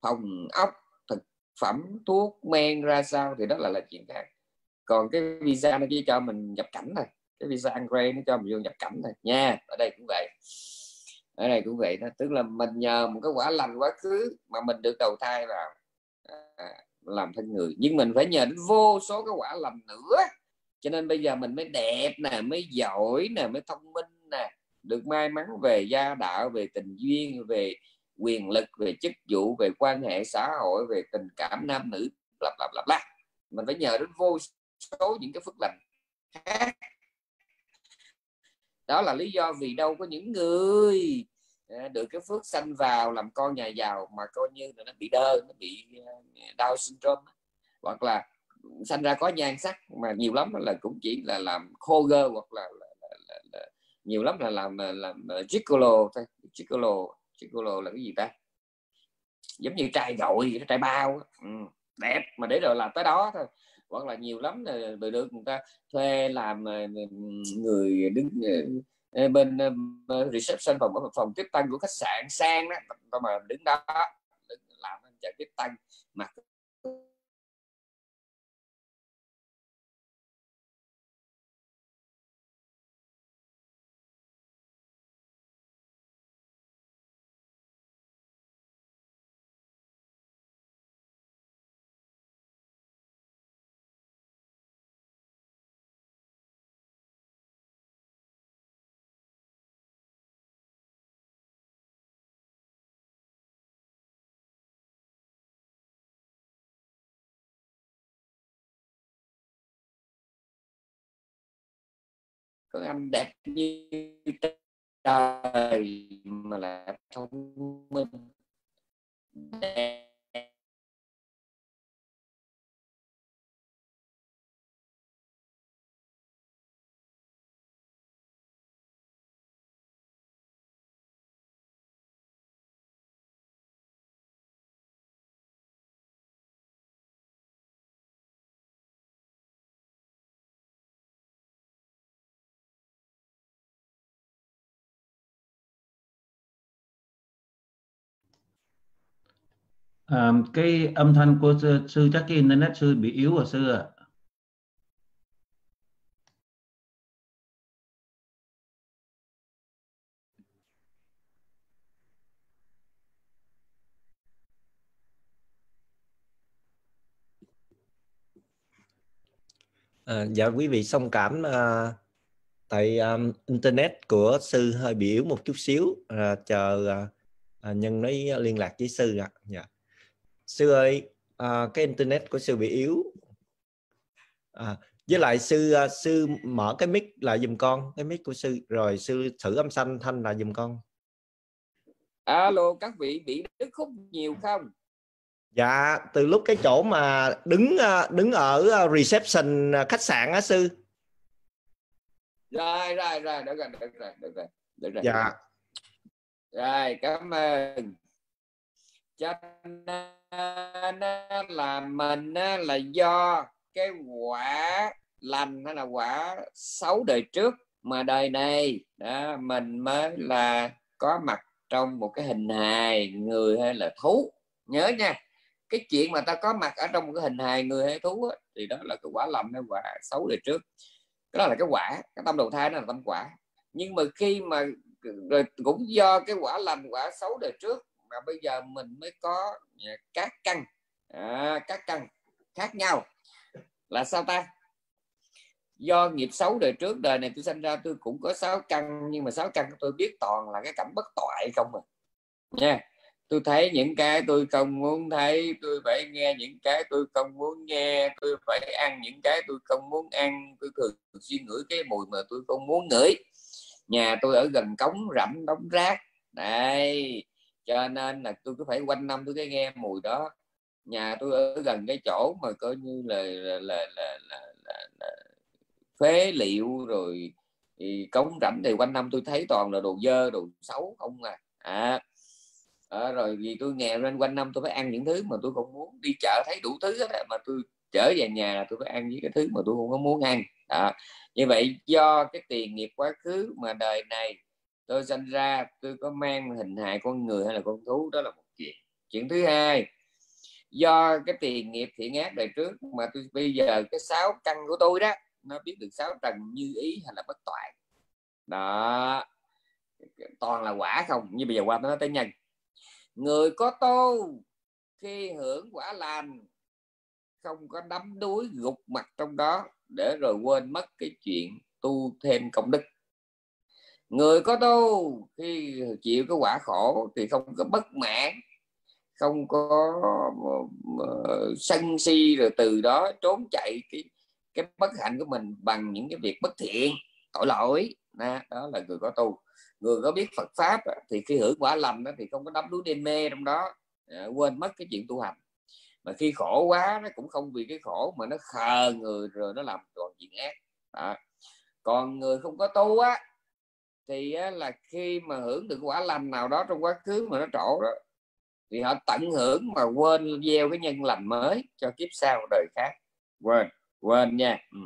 phòng ốc, thực phẩm, thuốc men ra sao thì đó là là chuyện khác. Còn cái visa nó chỉ cho mình nhập cảnh thôi, cái visa Angre nó cho mình vô nhập cảnh thôi nha. Ở đây cũng vậy. Ở đây cũng vậy đó, tức là mình nhờ một cái quả lành quá khứ mà mình được đầu thai vào à, làm thân người, nhưng mình phải nhờ đến vô số cái quả lành nữa, cho nên bây giờ mình mới đẹp nè, mới giỏi nè, mới thông minh nè, được may mắn về gia đạo, về tình duyên, về quyền lực, về chức vụ, về quan hệ xã hội, về tình cảm nam nữ, lặp lặp lặp lặp. Mình phải nhờ đến vô số những cái phước lành khác. Đó là lý do vì đâu có những người được cái phước sanh vào làm con nhà giàu mà coi như là nó bị đơ, nó bị Down syndrome, hoặc là sanh ra có nhan sắc mà nhiều lắm là cũng chỉ là làm khô gơ, hoặc là, là, là, là, là nhiều lắm là làm làm gigolo thôi. Gigolo, gigolo là cái gì ta? Giống như trai gội, trai bao, ừ, đẹp mà để rồi làm tới đó thôi. Hoặc là nhiều lắm là được người ta thuê làm người đứng bên reception, phòng phòng tiếp tân của khách sạn sang đó, mà đứng đó làm trợ tiếp tân mà có anh đẹp như trời mà là thông minh, đẹp À, cái âm thanh của sư, sư chắc cái internet sư bị yếu rồi sư ạ. À. À, dạ quý vị thông cảm, à, tại à, internet của sư hơi bị yếu một chút xíu, à, chờ à, Nhân nói liên lạc với sư ạ. À. Dạ. Sư ơi, à, cái internet của sư bị yếu. À, với lại sư à, sư mở cái mic lại dùm con, cái mic của sư, rồi sư thử âm thanh thanh lại dùm con. Alo, các vị bị đứt khúc nhiều không? Dạ, từ lúc cái chỗ mà đứng đứng ở reception khách sạn á sư. Rồi rồi rồi, được rồi, được rồi, được rồi. Được rồi. Dạ. Rồi, cảm ơn. Cho nên là mình là do cái quả lành hay là quả xấu đời trước, mà đời này đó, mình mới là có mặt trong một cái hình hài người hay là thú. Nhớ nha, cái chuyện mà ta có mặt ở trong một cái hình hài người hay thú đó, thì đó là cái quả lành hay quả xấu đời trước. Cái đó là cái quả, cái tâm đầu thai đó là tâm quả. Nhưng mà khi mà rồi cũng do cái quả lành quả xấu đời trước mà bây giờ mình mới có các căn, à, các căn khác nhau là sao ta? Do nghiệp xấu đời trước, đời này tôi sinh ra tôi cũng có sáu căn, nhưng mà sáu căn tôi biết toàn là cái cảnh bất toại không à. Nha, tôi thấy những cái tôi không muốn thấy, tôi phải nghe những cái tôi không muốn nghe, tôi phải ăn những cái tôi không muốn ăn, tôi thường xuyên ngửi cái mùi mà tôi không muốn ngửi. Nhà tôi ở gần cống rãnh đống rác đây, cho nên là tôi cứ phải quanh năm tôi cứ nghe mùi đó. Nhà tôi ở gần cái chỗ mà coi như là, là, là, là, là, là, là phế liệu rồi thì cống rãnh, thì quanh năm tôi thấy toàn là đồ dơ, đồ xấu không à. À, à rồi vì tôi nghe nên quanh năm tôi phải ăn những thứ mà tôi không muốn, đi chợ thấy đủ thứ hết, mà tôi trở về nhà là tôi phải ăn những cái thứ mà tôi không có muốn ăn. À, như vậy do cái tiền nghiệp quá khứ mà đời này tôi sinh ra tôi có mang hình hài con người hay là con thú, đó là một chuyện. Chuyện thứ hai, do cái tiền nghiệp thiện ác đời trước mà tôi bây giờ cái sáu căn của tôi đó nó biết được sáu trần như ý hay là bất toại đó, toàn là quả không. Như bây giờ qua nói tới nhân. Người có tu khi hưởng quả lành không có đắm đuối gục mặt trong đó để rồi quên mất cái chuyện tu thêm công đức. Người có tu khi chịu cái quả khổ thì không có bất mãn, không có sân si, rồi từ đó trốn chạy cái, cái bất hạnh của mình bằng những cái việc bất thiện, tội lỗi. Đó là người có tu. Người có biết Phật Pháp thì khi hưởng quả lành thì không có đắm đuối đê mê trong đó, quên mất cái chuyện tu hành. Mà khi khổ quá nó cũng không vì cái khổ mà nó khờ người rồi nó làm toàn chuyện ác. Đó. Còn người không có tu á thì á, là khi mà hưởng được quả lành nào đó trong quá khứ mà nó trổ đó thì họ tận hưởng mà quên gieo cái nhân lành mới cho kiếp sau đời khác. Quên, quên nha. Ừ.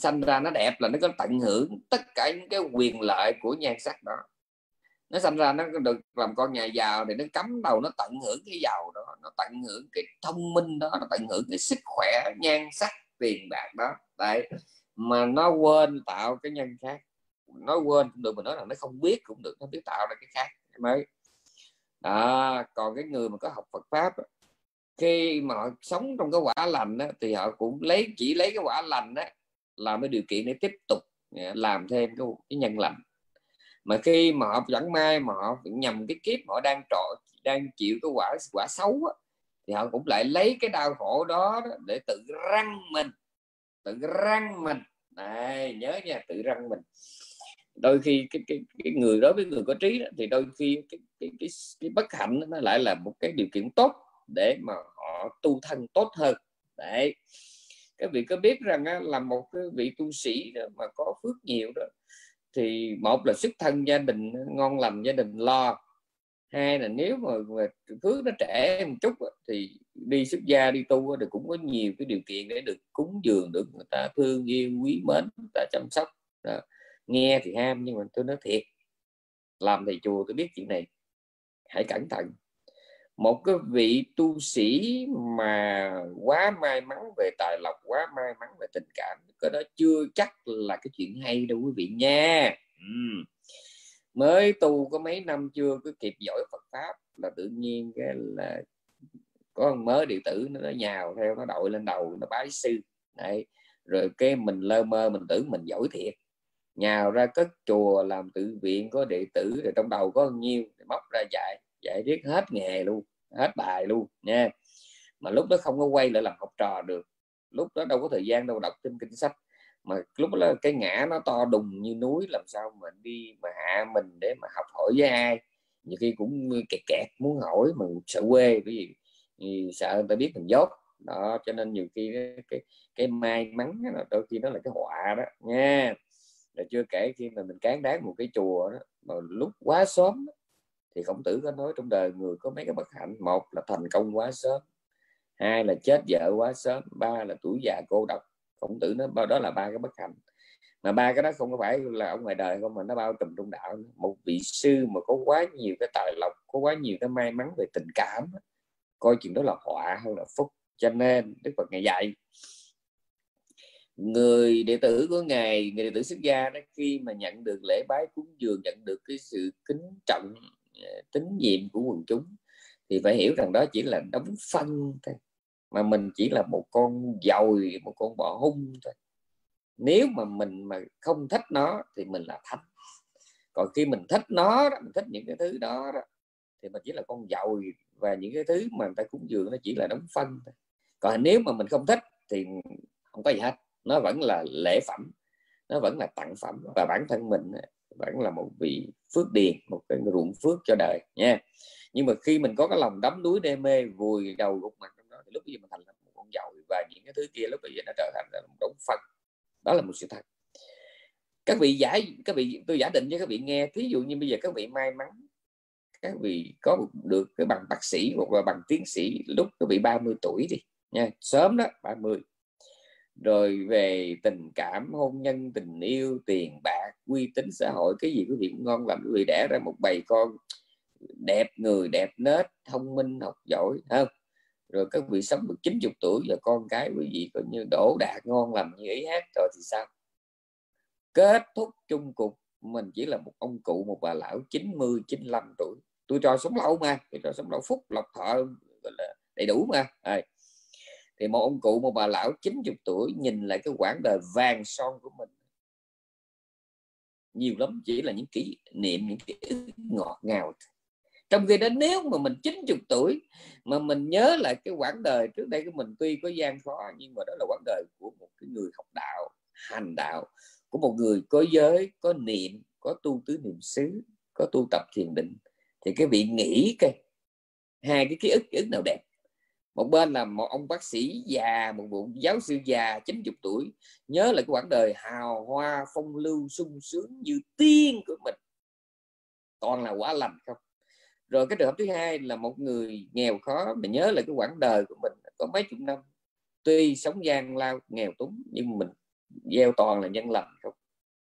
Sanh ra nó đẹp là nó có tận hưởng tất cả những cái quyền lợi của nhan sắc đó. Nó sanh ra nó được làm con nhà giàu thì nó cắm đầu nó tận hưởng cái giàu đó, nó tận hưởng cái thông minh đó, nó tận hưởng cái sức khỏe, nhan sắc, tiền bạc đó. Đấy. Mà nó quên tạo cái nhân khác. Nó quên cũng được, mình nói là nó không biết cũng được, nó biết tạo ra cái khác mới. Đó. Còn cái người mà có học Phật Pháp khi mà họ sống trong cái quả lành đó, thì họ cũng lấy chỉ lấy cái quả lành đó làm cái điều kiện để tiếp tục làm thêm cái, cái nhân lành. Mà khi mà họ chẳng may mà họ nhầm cái kiếp họ đang trọ đang chịu cái quả quả xấu đó, thì họ cũng lại lấy cái đau khổ đó, đó để tự răng mình, tự răng mình. Này, nhớ nha, tự răng mình. Đôi khi cái, cái, cái người đối với người có trí đó, thì đôi khi cái, cái, cái, cái bất hạnh đó, nó lại là một cái điều kiện tốt để mà họ tu thân tốt hơn. Đấy. Các vị có biết rằng á, là một cái vị tu sĩ đó mà có phước nhiều đó thì một là sức thân gia đình ngon lành, gia đình lo. Hai là nếu mà, mà phước nó trẻ một chút thì đi xuất gia đi tu thì cũng có nhiều cái điều kiện để được cúng dường, được người ta thương yêu quý mến, người ta chăm sóc. Đó. Nghe thì ham nhưng mà tôi nói thiệt, làm thầy chùa tôi biết chuyện này, hãy cẩn thận. Một cái vị tu sĩ mà quá may mắn về tài lộc, quá may mắn về tình cảm, cái đó chưa chắc là cái chuyện hay đâu quý vị nha. Ừ. Mới tu có mấy năm chưa cứ kịp giỏi Phật Pháp là tự nhiên cái là có con mớ điện tử nó nhào theo, nó đội lên đầu, nó bái sư. Đấy. Rồi cái mình lơ mơ mình tưởng mình giỏi thiệt, nhào ra cất chùa làm tự viện, có đệ tử rồi trong đầu có bao nhiêu thì móc ra dạy, dạy riết hết nghề luôn, hết bài luôn nha. Mà lúc đó không có quay lại làm học trò được, lúc đó đâu có thời gian đâu đọc thêm kinh sách, mà lúc đó cái ngã nó to đùng như núi, làm sao mà đi mà hạ mình để mà học hỏi với ai. Nhiều khi cũng kẹt kẹt muốn hỏi mà sợ quê, bởi vì sợ người ta biết mình dốt đó, cho nên nhiều khi cái, cái, cái may mắn đó, đôi khi nó là cái họa đó nha. Rồi chưa kể khi mà mình cán đáng một cái chùa đó, mà lúc quá sớm đó, thì Khổng Tử có nói trong đời người có mấy cái bất hạnh, một là thành công quá sớm, hai là chết vợ quá sớm, ba là tuổi già cô độc. Khổng Tử nó bao đó là ba cái bất hạnh, mà ba cái đó không phải là ở ngoài đời không, mà nó bao trùm trong đạo. Một vị sư mà có quá nhiều cái tài lộc, có quá nhiều cái may mắn về tình cảm, coi chuyện đó là họa hơn là phúc. Cho nên Đức Phật ngày dạy người đệ tử của ngài, người đệ tử xuất gia đó, khi mà nhận được lễ bái cúng dường, nhận được cái sự kính trọng tín nhiệm của quần chúng, thì phải hiểu rằng đó chỉ là đống phân thôi, mà mình chỉ là một con dồi, một con bọ hung thôi. Nếu mà mình mà không thích nó thì mình là thánh, còn khi mình thích nó đó, mình thích những cái thứ đó, đó thì mình chỉ là con dồi, và những cái thứ mà người ta cúng dường nó chỉ là đống phân thôi. Còn nếu mà mình không thích thì không có gì hết, nó vẫn là lễ phẩm, nó vẫn là tặng phẩm, và bản thân mình vẫn là một vị phước điền, một cái ruộng phước cho đời nha. Nhưng mà khi mình có cái lòng đắm đuối đê mê, vùi đầu gục mặt trong đó, thì lúc bây giờ mình thành là một con dồi, và những cái thứ kia lúc bây giờ nó trở thành là một đống phân. Đó là một sự thật. Các vị giải, các vị tôi giả định cho các vị nghe. Thí dụ như bây giờ các vị may mắn, các vị có được cái bằng bác sĩ hoặc là bằng tiến sĩ lúc các vị ba mươi tuổi đi nha, sớm đó, ba mươi. Rồi về tình cảm, hôn nhân, tình yêu, tiền bạc, uy tín xã hội, cái gì quý vị cũng ngon lành, quý vị đẻ ra một bầy con đẹp người, đẹp nết, thông minh, học giỏi, không? Rồi các vị sống được chín mươi tuổi, giờ con cái quý vị coi như đổ đạt ngon lành như ý hết rồi thì sao? Kết thúc chung cuộc mình chỉ là một ông cụ, một bà lão chín mươi, chín mươi lăm tuổi. Tôi cho sống lâu mà, tôi cho sống lâu phúc, lộc thọ đầy đủ mà. À, thì một ông cụ, một bà lão chín mươi tuổi nhìn lại cái quãng đời vàng son của mình, nhiều lắm chỉ là những kỷ niệm, những ký ức ngọt ngào. Trong khi đó nếu mà mình chín mươi tuổi mà mình nhớ lại cái quãng đời trước đây của mình, tuy có gian khó nhưng mà đó là quãng đời của một cái người học đạo, hành đạo, của một người có giới, có niệm, có tu tứ niệm xứ, có tu tập thiền định, thì cái vị nghĩ cái hai cái ký ức, ký ức nào đẹp. Một bên là một ông bác sĩ già, một bộ giáo sư già chín mươi tuổi nhớ lại cái quãng đời hào hoa phong lưu sung sướng như tiên của mình, toàn là quả lành không. Rồi cái trường hợp thứ hai là một người nghèo khó mà nhớ lại cái quãng đời của mình có mấy chục năm, tuy sống gian lao nghèo túng nhưng mình gieo toàn là nhân lành không.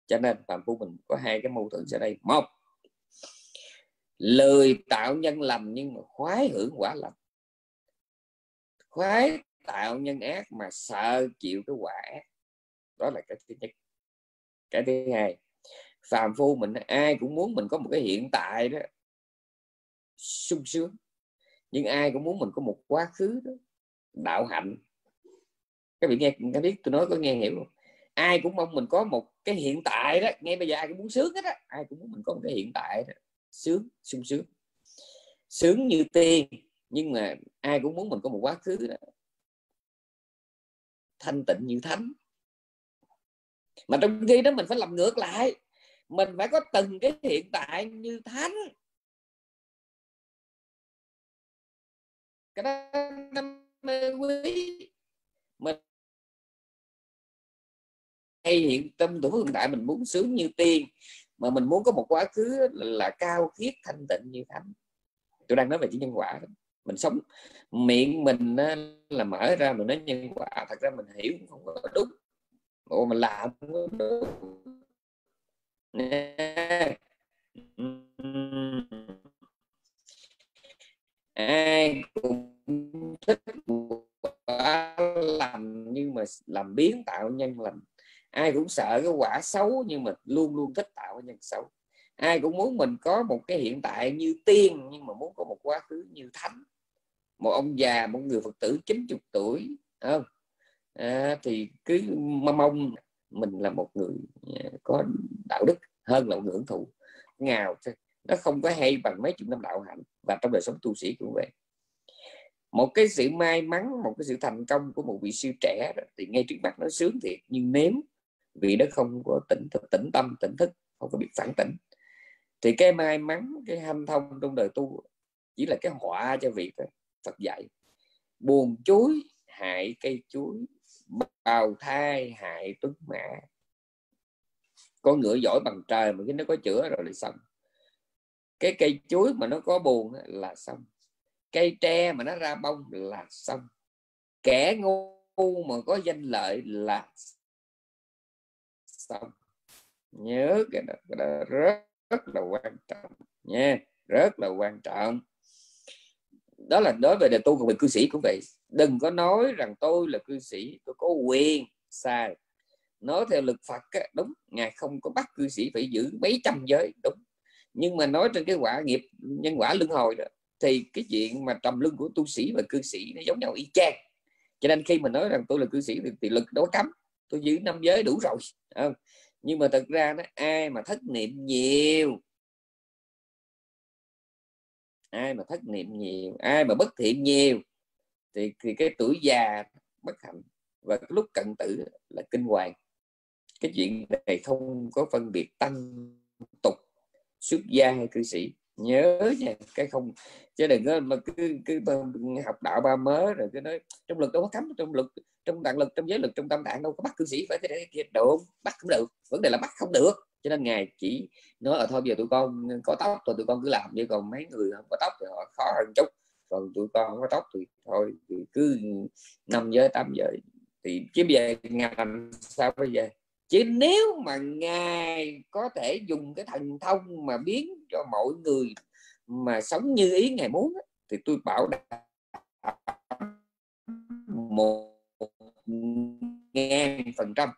Cho nên phạm phu mình có hai cái mâu thuẫn sau đây: một, lười tạo nhân lành nhưng mà khoái hưởng quả lành, khoái tạo nhân ác mà sợ chịu cái quả ác. Đó là cái thứ nhất. Cái thứ hai, phàm phu mình ai cũng muốn mình có một cái hiện tại đó sung sướng, nhưng ai cũng muốn mình có một quá khứ đó đạo hạnh. Các vị nghe các biết tôi nói có nghe hiểu không? Ai cũng mong mình có một cái hiện tại đó, ngay bây giờ ai cũng muốn sướng hết á, ai cũng muốn mình có một cái hiện tại đó sướng, sung sướng, sướng như tiên. Nhưng mà ai cũng muốn mình có một quá khứ đó thanh tịnh như thánh. Mà trong khi đó mình phải làm ngược lại, mình phải có từng cái hiện tại như thánh. Cái đó năm quý mình hay hiện tâm tuổi hiện tại mình muốn sướng như tiên, mà mình muốn có một quá khứ là, là cao khiết thanh tịnh như thánh. Tôi đang nói về chữ nhân quả đó. Mình sống miệng mình là mở ra mình nói nhân quả, thật ra mình hiểu không có đúng, bộ mình làm không có đúng. Ai cũng thích quả lành nhưng mà làm biến tạo nhân lành, ai cũng sợ cái quả xấu nhưng mà luôn luôn thích tạo nhân xấu. Ai cũng muốn mình có một cái hiện tại như tiên nhưng mà muốn có một quá khứ như thánh. Một ông già, một người Phật tử chín mươi tuổi không? À, thì cứ mong mình là một người có đạo đức hơn là một người hưởng thụ nghèo. Nó không có hay bằng mấy chục năm đạo hạnh. Và trong đời sống tu sĩ cũng vậy. Một cái sự may mắn, một cái sự thành công của một vị sư trẻ đó, thì ngay trước mặt nó sướng thiệt, nhưng nếu vị đó không có tỉnh, tỉnh tâm, tỉnh thức, không có biết phản tỉnh, thì cái may mắn, cái hanh thông trong đời tu chỉ là cái họa cho việc thôi. Phật dạy buồn chuối hại cây chuối, bào thai hại tuấn mã. Con ngựa giỏi bằng trời mà khi nó có chữa rồi thì xong. Cái cây chuối mà nó có buồn là xong, cây tre mà nó ra bông là xong, kẻ ngu mà có danh lợi là xong. Nhớ cái đó, cái đó rất rất là quan trọng nha, rất là quan trọng. Đó là đối với đời tu, còn về cư sĩ cũng vậy. Đừng có nói rằng tôi là cư sĩ tôi có quyền, sai. Nói theo luật Phật đúng, Ngài không có bắt cư sĩ phải giữ mấy trăm giới đúng, nhưng mà nói trên cái quả nghiệp nhân quả luân hồi đó, thì cái chuyện mà trầm luân của tu sĩ và cư sĩ nó giống nhau y chang. Cho nên khi mình nói rằng tôi là cư sĩ thì, thì luật đó cấm, tôi giữ năm giới đủ rồi không? Nhưng mà thật ra nó ai mà thất niệm nhiều, ai mà thất niệm nhiều, ai mà bất thiện nhiều thì, thì cái tuổi già bất hạnh và cái lúc cận tử là kinh hoàng. Cái chuyện này không có phân biệt tăng tục, xuất gia hay cư sĩ. Nhớ nha, cái không chứ đừng có mà cứ, cứ học đạo ba mớ rồi cứ nói trong luật đâu có cấm, trong luật, trong tạng lực, trong giới lực, trong tam tạng đâu có bắt cư sĩ phải thế này kia được, bắt không được, vấn đề là bắt không được. Cho nên Ngài chỉ nói ở thôi giờ tụi con có tóc rồi tụi con cứ làm, chứ còn mấy người không có tóc thì họ khó hơn chút, còn tụi con không có tóc thì thôi thì cứ năm giới tám giới thì chứ về Ngài làm sao bây giờ. Chứ nếu mà Ngài có thể dùng cái thần thông mà biến cho mọi người mà sống như ý Ngài muốn thì tôi bảo đảm một ngàn phần trăm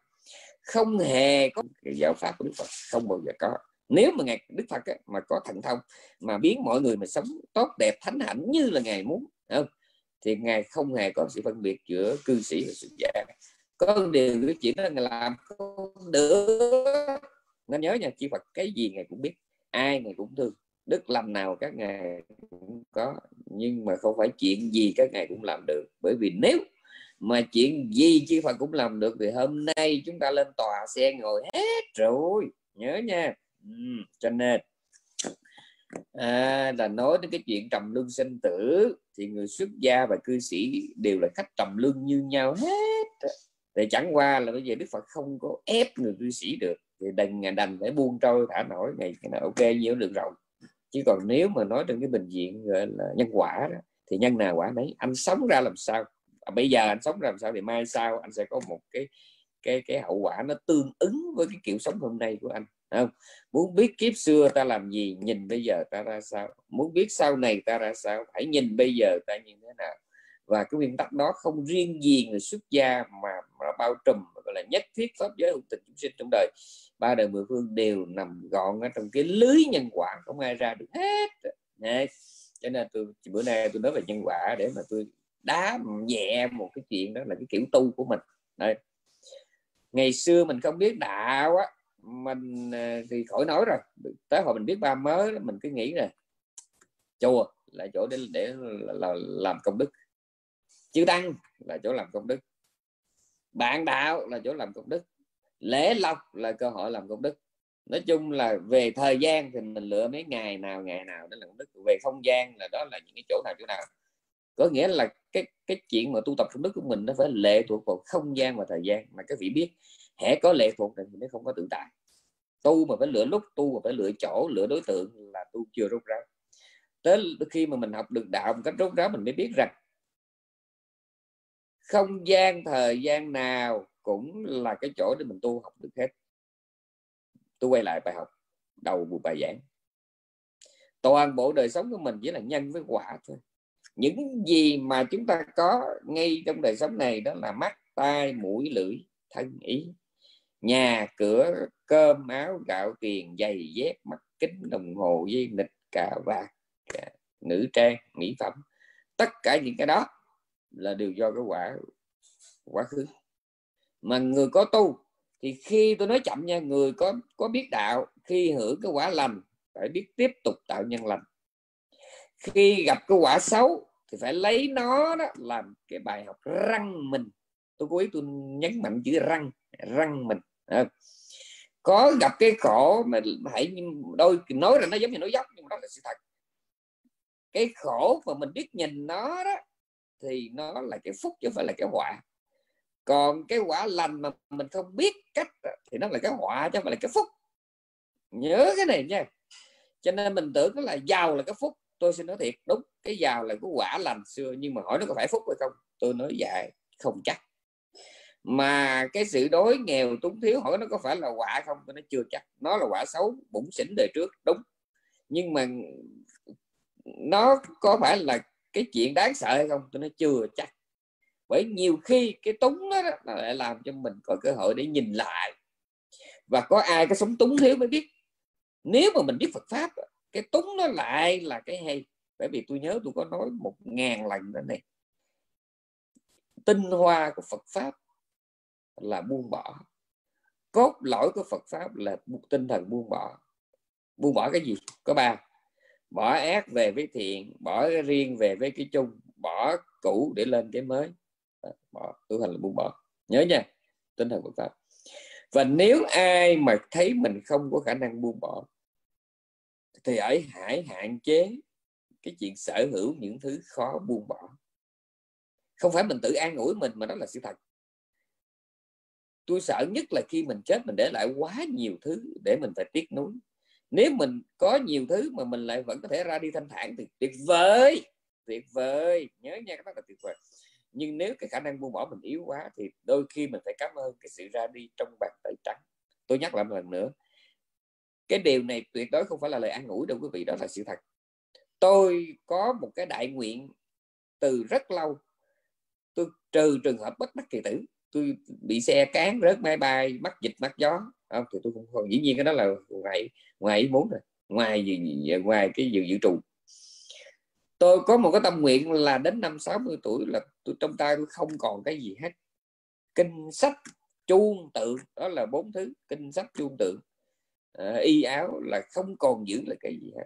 không hề có cái giáo pháp của Đức Phật, không bao giờ có. Nếu mà Ngài Đức Phật ấy, mà có thần thông mà biến mọi người mà sống tốt đẹp thánh hạnh như là Ngài muốn, không? Thì Ngài không hề có sự phân biệt giữa cư sĩ và xuất gia. Có điều cái chuyện đó Ngài làm không được. Nên nhớ nha, chư Phật cái gì Ngài cũng biết, ai Ngài cũng thương, đức làm nào các Ngài cũng có. Nhưng mà không phải chuyện gì các Ngài cũng làm được. Bởi vì nếu mà chuyện gì chư Phật cũng làm được thì hôm nay chúng ta lên tòa xe ngồi hết rồi. Nhớ nha. Ừ, cho nên à, là nói đến cái chuyện trầm luân sinh tử thì người xuất gia và cư sĩ đều là khách trầm luân như nhau hết. Thì chẳng qua là bây giờ Đức Phật không có ép người cư sĩ được, thì đành đành phải buông trôi thả nổi, ngày nào ok nhiêu được rồi. Chứ còn nếu mà nói trên cái bình diện gọi là nhân quả đó, thì nhân nào quả nấy. Anh sống ra làm sao, à, bây giờ anh sống ra làm sao thì mai sau anh sẽ có một cái cái cái hậu quả nó tương ứng với cái kiểu sống hôm nay của anh. Không? Muốn biết kiếp xưa ta làm gì, nhìn bây giờ ta ra sao. Muốn biết sau này ta ra sao, hãy nhìn bây giờ ta như thế nào. Và cái nguyên tắc đó không riêng gì người xuất gia mà, mà bao trùm, gọi là nhất thiết pháp giới hữu tình chúng sinh trong đời ba đời mười phương đều nằm gọn ở trong cái lưới nhân quả, không ai ra được hết. Đấy. Cho nên tôi bữa nay tôi nói về nhân quả để mà tôi đá nhẹ một cái chuyện đó là cái kiểu tu của mình. Đấy. Ngày xưa mình không biết đạo á, mình thì khỏi nói rồi, tới hồi mình biết ba mới mình cứ nghĩ là chùa là chỗ để, để là, là làm công đức, chư tăng là chỗ làm công đức, bạn đạo là chỗ làm công đức, lễ lộc là cơ hội làm công đức. Nói chung là về thời gian thì mình lựa mấy ngày nào ngày nào để làm công đức, về không gian là đó là những cái chỗ nào chỗ nào. Có nghĩa là cái cái chuyện mà tu tập công đức của mình nó phải lệ thuộc vào không gian và thời gian, mà các vị biết hễ có lệ thuộc thì nó không có tự tại. Tu mà phải lựa lúc, tu mà phải lựa chỗ, lựa đối tượng là tu chưa rốt ráo. Tới khi mà mình học được đạo một cách rốt ráo mình mới biết rằng không gian thời gian nào cũng là cái chỗ để mình tu học được hết. Tôi quay lại bài học đầu buổi bài giảng, toàn bộ đời sống của mình chỉ là nhân với quả thôi. Những gì mà chúng ta có ngay trong đời sống này đó là mắt, tai, mũi, lưỡi, thân, ý, nhà, cửa, cơm, áo, gạo, tiền, giày, dép, mắt kính, đồng hồ, dây nịt, cà vạt, nữ trang, mỹ phẩm. Tất cả những cái đó là đều do cái quả quá khứ. Mà người có tu thì khi tôi nói chậm nha, người có có biết đạo khi hưởng cái quả lành phải biết tiếp tục tạo nhân lành. Khi gặp cái quả xấu thì phải lấy nó đó làm cái bài học răng mình. Tôi cố ý tôi nhấn mạnh chữ răng, răng mình. À, có gặp cái khổ mà hãy đôi nói là nó giống như nói dốc nhưng mà đó là sự thật. Cái khổ mà mình biết nhìn nó đó thì nó là cái phúc chứ không phải là cái họa. Còn cái quả lành mà mình không biết cách thì nó là cái họa chứ không phải là cái phúc. Nhớ cái này nha. Cho nên mình tưởng nó là giàu là cái phúc. Tôi xin nói thiệt, đúng cái giàu là cái quả lành xưa, nhưng mà hỏi nó có phải phúc hay không, tôi nói dài không chắc. Mà cái sự đói nghèo túng thiếu hỏi nó có phải là quả không, tôi nói chưa chắc. Nó là quả xấu bủn xỉn đời trước, đúng. Nhưng mà nó có phải là cái chuyện đáng sợ hay không, tôi nói chưa chắc. Bởi nhiều khi cái túng đó, đó nó lại làm cho mình có cơ hội để nhìn lại. Và có ai có sống túng thiếu mới biết. Nếu mà mình biết Phật Pháp, cái túng nó lại là cái hay. Bởi vì tôi nhớ tôi có nói một ngàn lần nữa này, tinh hoa của Phật Pháp là buông bỏ. Cốt lõi của Phật Pháp là tinh thần buông bỏ. Buông bỏ cái gì? Có ba: bỏ ác về với thiện, bỏ riêng về với cái chung, bỏ cũ để lên cái mới. Bỏ, tu hành là buông bỏ. Nhớ nha, tinh thần Phật Pháp. Và nếu ai mà thấy mình không có khả năng buông bỏ thì ấy hãy hạn chế cái chuyện sở hữu những thứ khó buông bỏ. Không phải mình tự an ủi mình mà đó là sự thật. Tôi sợ nhất là khi mình chết mình để lại quá nhiều thứ để mình phải tiếc nuối. Nếu mình có nhiều thứ mà mình lại vẫn có thể ra đi thanh thản thì tuyệt vời, tuyệt vời. Nhớ nha, cái đó là tuyệt vời. Nhưng nếu cái khả năng buông bỏ mình yếu quá thì đôi khi mình phải cảm ơn cái sự ra đi trong bàn tay trắng. Tôi nhắc lại một lần nữa, cái điều này tuyệt đối không phải là lời an ủi đâu quý vị, đó là sự thật. Tôi có một cái đại nguyện từ rất lâu. Tôi trừ trường hợp bất đắc kỳ tử, tôi bị xe cán, rớt máy bay, mắc dịch, mắc gió, không? Thì tôi cũng không, dĩ nhiên cái đó là ngoài ngoài ý muốn rồi, ngoài gì ngoài cái dự dự trù. Tôi có một cái tâm nguyện là đến năm sáu mươi tuổi là tôi trong tay tôi không còn cái gì hết. Kinh sách chuông tượng, đó là bốn thứ, kinh sách chuông tượng, à, y áo là không còn giữ là cái gì hết.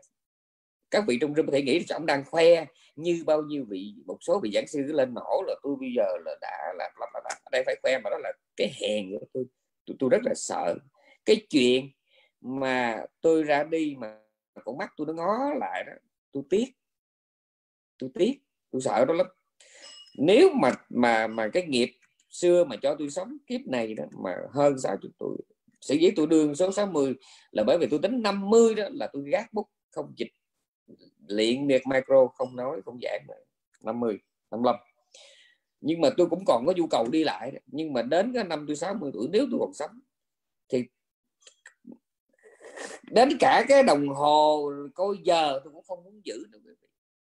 Các vị trong rừng có thể nghĩ là ông đang khoe, như bao nhiêu vị, một số vị giảng sư cứ lên nổ là tôi bây giờ là đã là là, là, là đây phải khoe, mà đó là cái hèn của tôi. Tôi, tôi rất là sợ cái chuyện mà tôi ra đi mà con mắt tôi nó ngó lại đó, tôi tiếc, tôi tiếc, tôi sợ đó lắm. Nếu mà mà mà cái nghiệp xưa mà cho tôi sống kiếp này đó mà hơn sáu mươi tuổi, sở dĩ tôi đương số sáu mươi là bởi vì tôi tính năm mươi đó là tôi gác bút không dịch, luyện miệt micro, không nói không giảng, năm mươi, năm mươi lăm. Nhưng mà tôi cũng còn có nhu cầu đi lại đó. Nhưng mà đến cái năm tôi sáu mươi tuổi, nếu tôi còn sống thì đến cả cái đồng hồ coi giờ tôi cũng không muốn giữ được.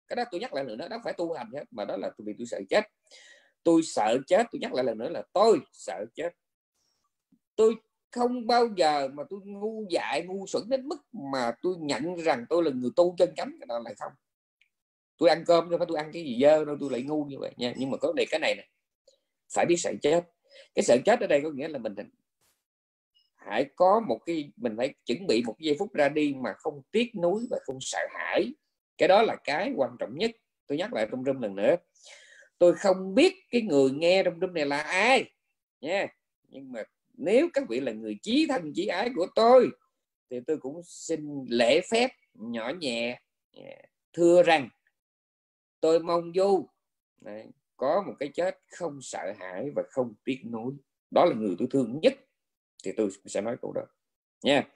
Cái đó tôi nhắc lại nữa, nó đó phải tu hành hết, mà đó là vì tôi sợ chết. Tôi sợ chết, tôi nhắc lại lần nữa là tôi sợ chết. Tôi không bao giờ mà tôi ngu dại, ngu xuẩn đến mức mà tôi nhận rằng tôi là người tu chân chánh. Cái đó lại không. Tôi ăn cơm đâu phải tôi ăn cái gì dơ đâu, tôi lại ngu như vậy nha. Nhưng mà có đề cái này nè, phải biết sợ chết. Cái sợ chết ở đây có nghĩa là mình hãy có một cái, mình phải chuẩn bị một giây phút ra đi mà không tiếc nuối và không sợ hãi. Cái đó là cái quan trọng nhất. Tôi nhắc lại trong râm lần nữa, tôi không biết cái người nghe trong room này là ai nha, yeah. Nhưng mà nếu các vị là người chí thân chí ái của tôi thì tôi cũng xin lễ phép nhỏ nhẹ, yeah, thưa rằng tôi mong du này, có một cái chết không sợ hãi và không tiếc nuối. Đó là người tôi thương nhất thì tôi sẽ nói câu đó nha, yeah.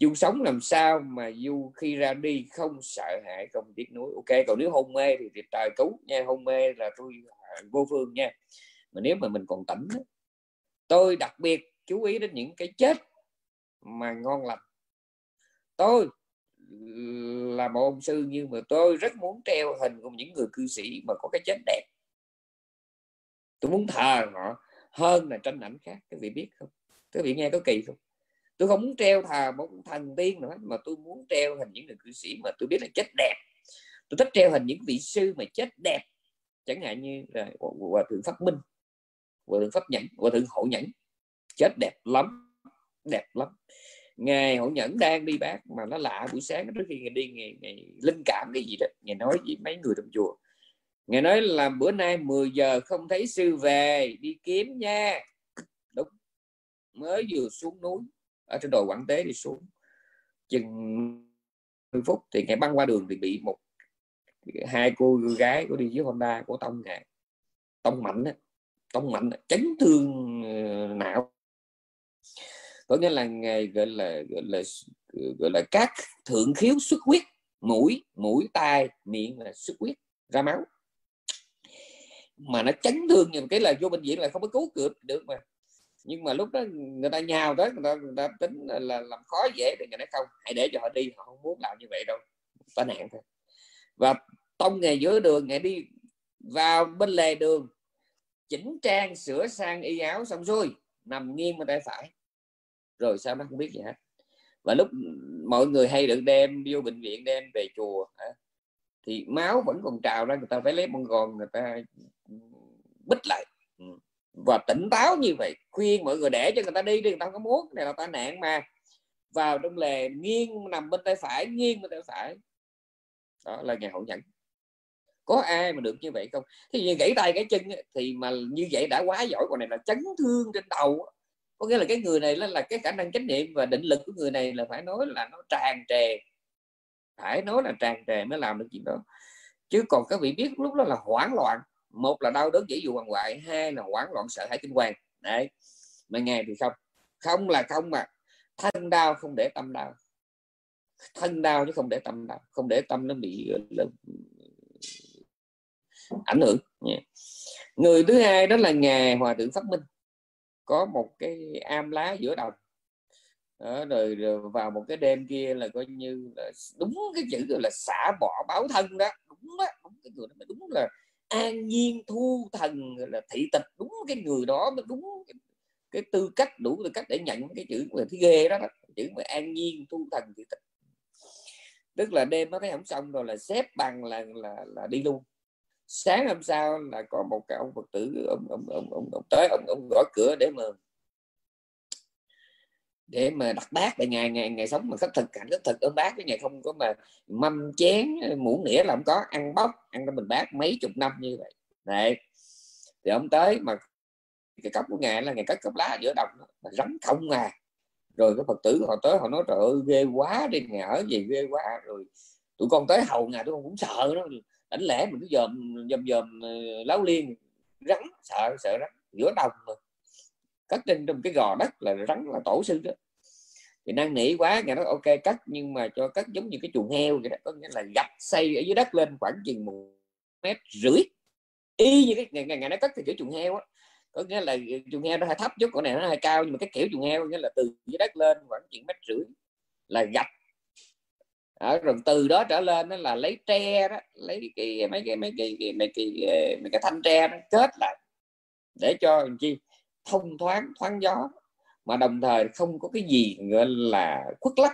Du sống làm sao mà du khi ra đi không sợ hãi, không tiếc nuối. Ok, còn nếu hôn mê thì, thì trời cứu nha, hôn mê là tôi vô phương nha. Mà nếu mà mình còn tỉnh, tôi đặc biệt chú ý đến những cái chết mà ngon lành. Tôi là một ông sư nhưng mà tôi rất muốn treo hình của những người cư sĩ mà có cái chết đẹp. Tôi muốn thờ họ hơn là tranh ảnh khác. Các vị biết không? Các vị nghe có kỳ không? Tôi không muốn treo thà một thần tiên nữa, mà tôi muốn treo hình những người cư sĩ mà tôi biết là chết đẹp. Tôi thích treo hình những vị sư mà chết đẹp, chẳng hạn như là Hòa Thượng Pháp Minh, Hòa Thượng Pháp Nhẫn, Hòa Thượng Hậu Nhẫn. Chết đẹp lắm, đẹp lắm. Ngài Hậu Nhẫn đang đi bác mà nó lạ, buổi sáng trước khi Ngài đi, Ngài, Ngài linh cảm cái gì đó, Ngài nói với mấy người trong chùa, Ngài nói là bữa nay mười giờ không thấy sư về, đi kiếm nha. Đúng, mới vừa xuống núi ở trên đồi Quảng Tế đi xuống chừng mười phút thì Ngài băng qua đường thì bị một hai cô gái có đi dưới Honda của tông Ngài, tông mạnh đó, tông mạnh đó, chấn thương não, có nghĩa là Ngài gọi là gọi là gọi là các thượng khiếu xuất huyết, mũi mũi tai miệng là xuất huyết ra máu, mà nó chấn thương như cái là vô bệnh viện là không có cứu được được mà. Nhưng mà lúc đó người ta nhào tới, người ta, người ta tính là làm khó dễ thì người ta không, hãy để cho họ đi, họ không muốn làm như vậy đâu, tai nạn thôi. Và tông Ngài giữa đường, Ngài đi vào bên lề đường, chỉnh trang sửa sang y áo xong xuôi, nằm nghiêng bên tay phải, rồi sao nó không biết gì hết. Và lúc mọi người hay được đem vô bệnh viện, đem về chùa thì máu vẫn còn trào ra, người ta phải lấy bông gòn người ta bít lại. Và tỉnh táo như vậy, khuyên mọi người để cho người ta đi đi, người ta không có muốn, này là tai nạn mà. Vào trong lề, nghiêng nằm bên tay phải, nghiêng bên tay phải. Đó là Ngài Hậu Nhẫn. Có ai mà được như vậy không? Thế như gãy tay gãy chân thì mà như vậy đã quá giỏi, còn này là chấn thương trên đầu. Có nghĩa là cái người này là cái khả năng chánh niệm và định lực của người này là phải nói là nó tràn trề. Phải nói là tràn trề mới làm được chuyện đó. Chứ còn các vị biết lúc đó là hoảng loạn. Một là đau đớn dễ dụ hoàng hoại, hai là hoảng loạn sợ hãi kinh hoàng. Đấy, mà Ngài thì không, không là không mà thân đau không để tâm đau, thân đau chứ không để tâm đau, không để tâm nó bị là... ảnh hưởng. Yeah. Người thứ hai đó là Ngài Hòa Thượng Pháp Minh, có một cái am lá giữa đồng. Đó, rồi, rồi vào một cái đêm kia là coi như là đúng cái chữ gọi là xả bỏ báo thân đó, đúng đó, đúng cái người đó mà đúng là an nhiên thu thần là thị tịch, đúng cái người đó mới đúng cái, cái tư cách, đủ tư cách để nhận cái chữ về cái ghê đó, đó. Chữ về an nhiên tu thần thì tức. Tức là đêm nó thấy không xong rồi là xếp bằng là là là đi luôn. Sáng hôm sau là có một cái ông Phật tử ông ông ông ông, ông tới ông ông gõ cửa để mà để mà đặt bát. Tại ngày ngày ngày sống mà khất thực, cảnh khất thực ở bát cái ngày không có mà mâm chén muỗng nĩa là không có, ăn bóc ăn ra mình bát mấy chục năm như vậy. Đấy. Thì ông tới mà cái cốc của ngài là ngài cất cốc lá giữa đồng mà rắn không à. Rồi cái Phật tử họ tới họ nói trời ơi ghê quá đi, ngài ở gì ghê quá. Rồi tụi con tới hầu ngài tụi con cũng sợ đó. Ảnh lẽ mình cứ dòm dòm dòm láo liên rắn, sợ sợ rắn giữa đồng mà. Cất trên trong cái gò đất là rắn là tổ sư đó. Thì năng nỉ quá, ngài nói ok cất nhưng mà cho cất giống như cái chuồng heo vậy đó, có nghĩa là gạch xây ở dưới đất lên khoảng chừng một mét rưỡi. Y như cái ngày ngày, ngày nó cất thì kiểu chuồng heo á, có nghĩa là chuồng heo nó hơi thấp chút, còn này nó hơi cao, nhưng mà cái kiểu chuồng heo nghĩa là từ dưới đất lên khoảng chừng mét rưỡi là gạch. Ở rồi từ đó trở lên đó là lấy tre đó, lấy cái mấy cái mấy cái mấy cái mấy cái, mấy cái thanh tre nó kết lại để cho làm chi thông thoáng thoáng gió, mà đồng thời không có cái gì gọi là khuất lấp,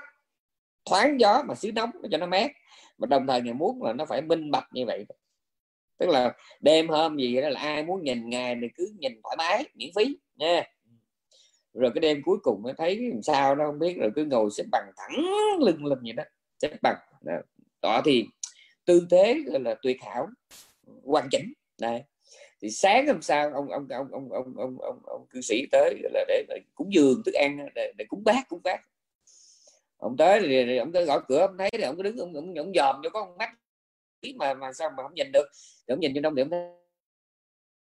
thoáng gió mà xứ nóng cho nó mát, mà đồng thời ngày muốn là nó phải minh bạch như vậy. Tức là đêm hôm gì đó là ai muốn nhìn ngày thì cứ nhìn thoải mái miễn phí nha. Rồi cái đêm cuối cùng nó thấy làm sao nó không biết, rồi cứ ngồi xếp bằng thẳng lưng lưng vậy đó, xếp bằng đó. Tọa thì tư thế là tuyệt hảo hoàn chỉnh. Đấy. Thì sáng hôm sau ông ông ông ông ông ông ông, ông cư sĩ tới là để cúng dường thức ăn, để, để cúng bát cúng bát. Ông tới thì ông tới gõ cửa, ông thấy thì ông cứ đứng ông ông ông dòm cho có con mắt mà mà sao mà không nhìn được. Thì ông nhìn trên đông điểm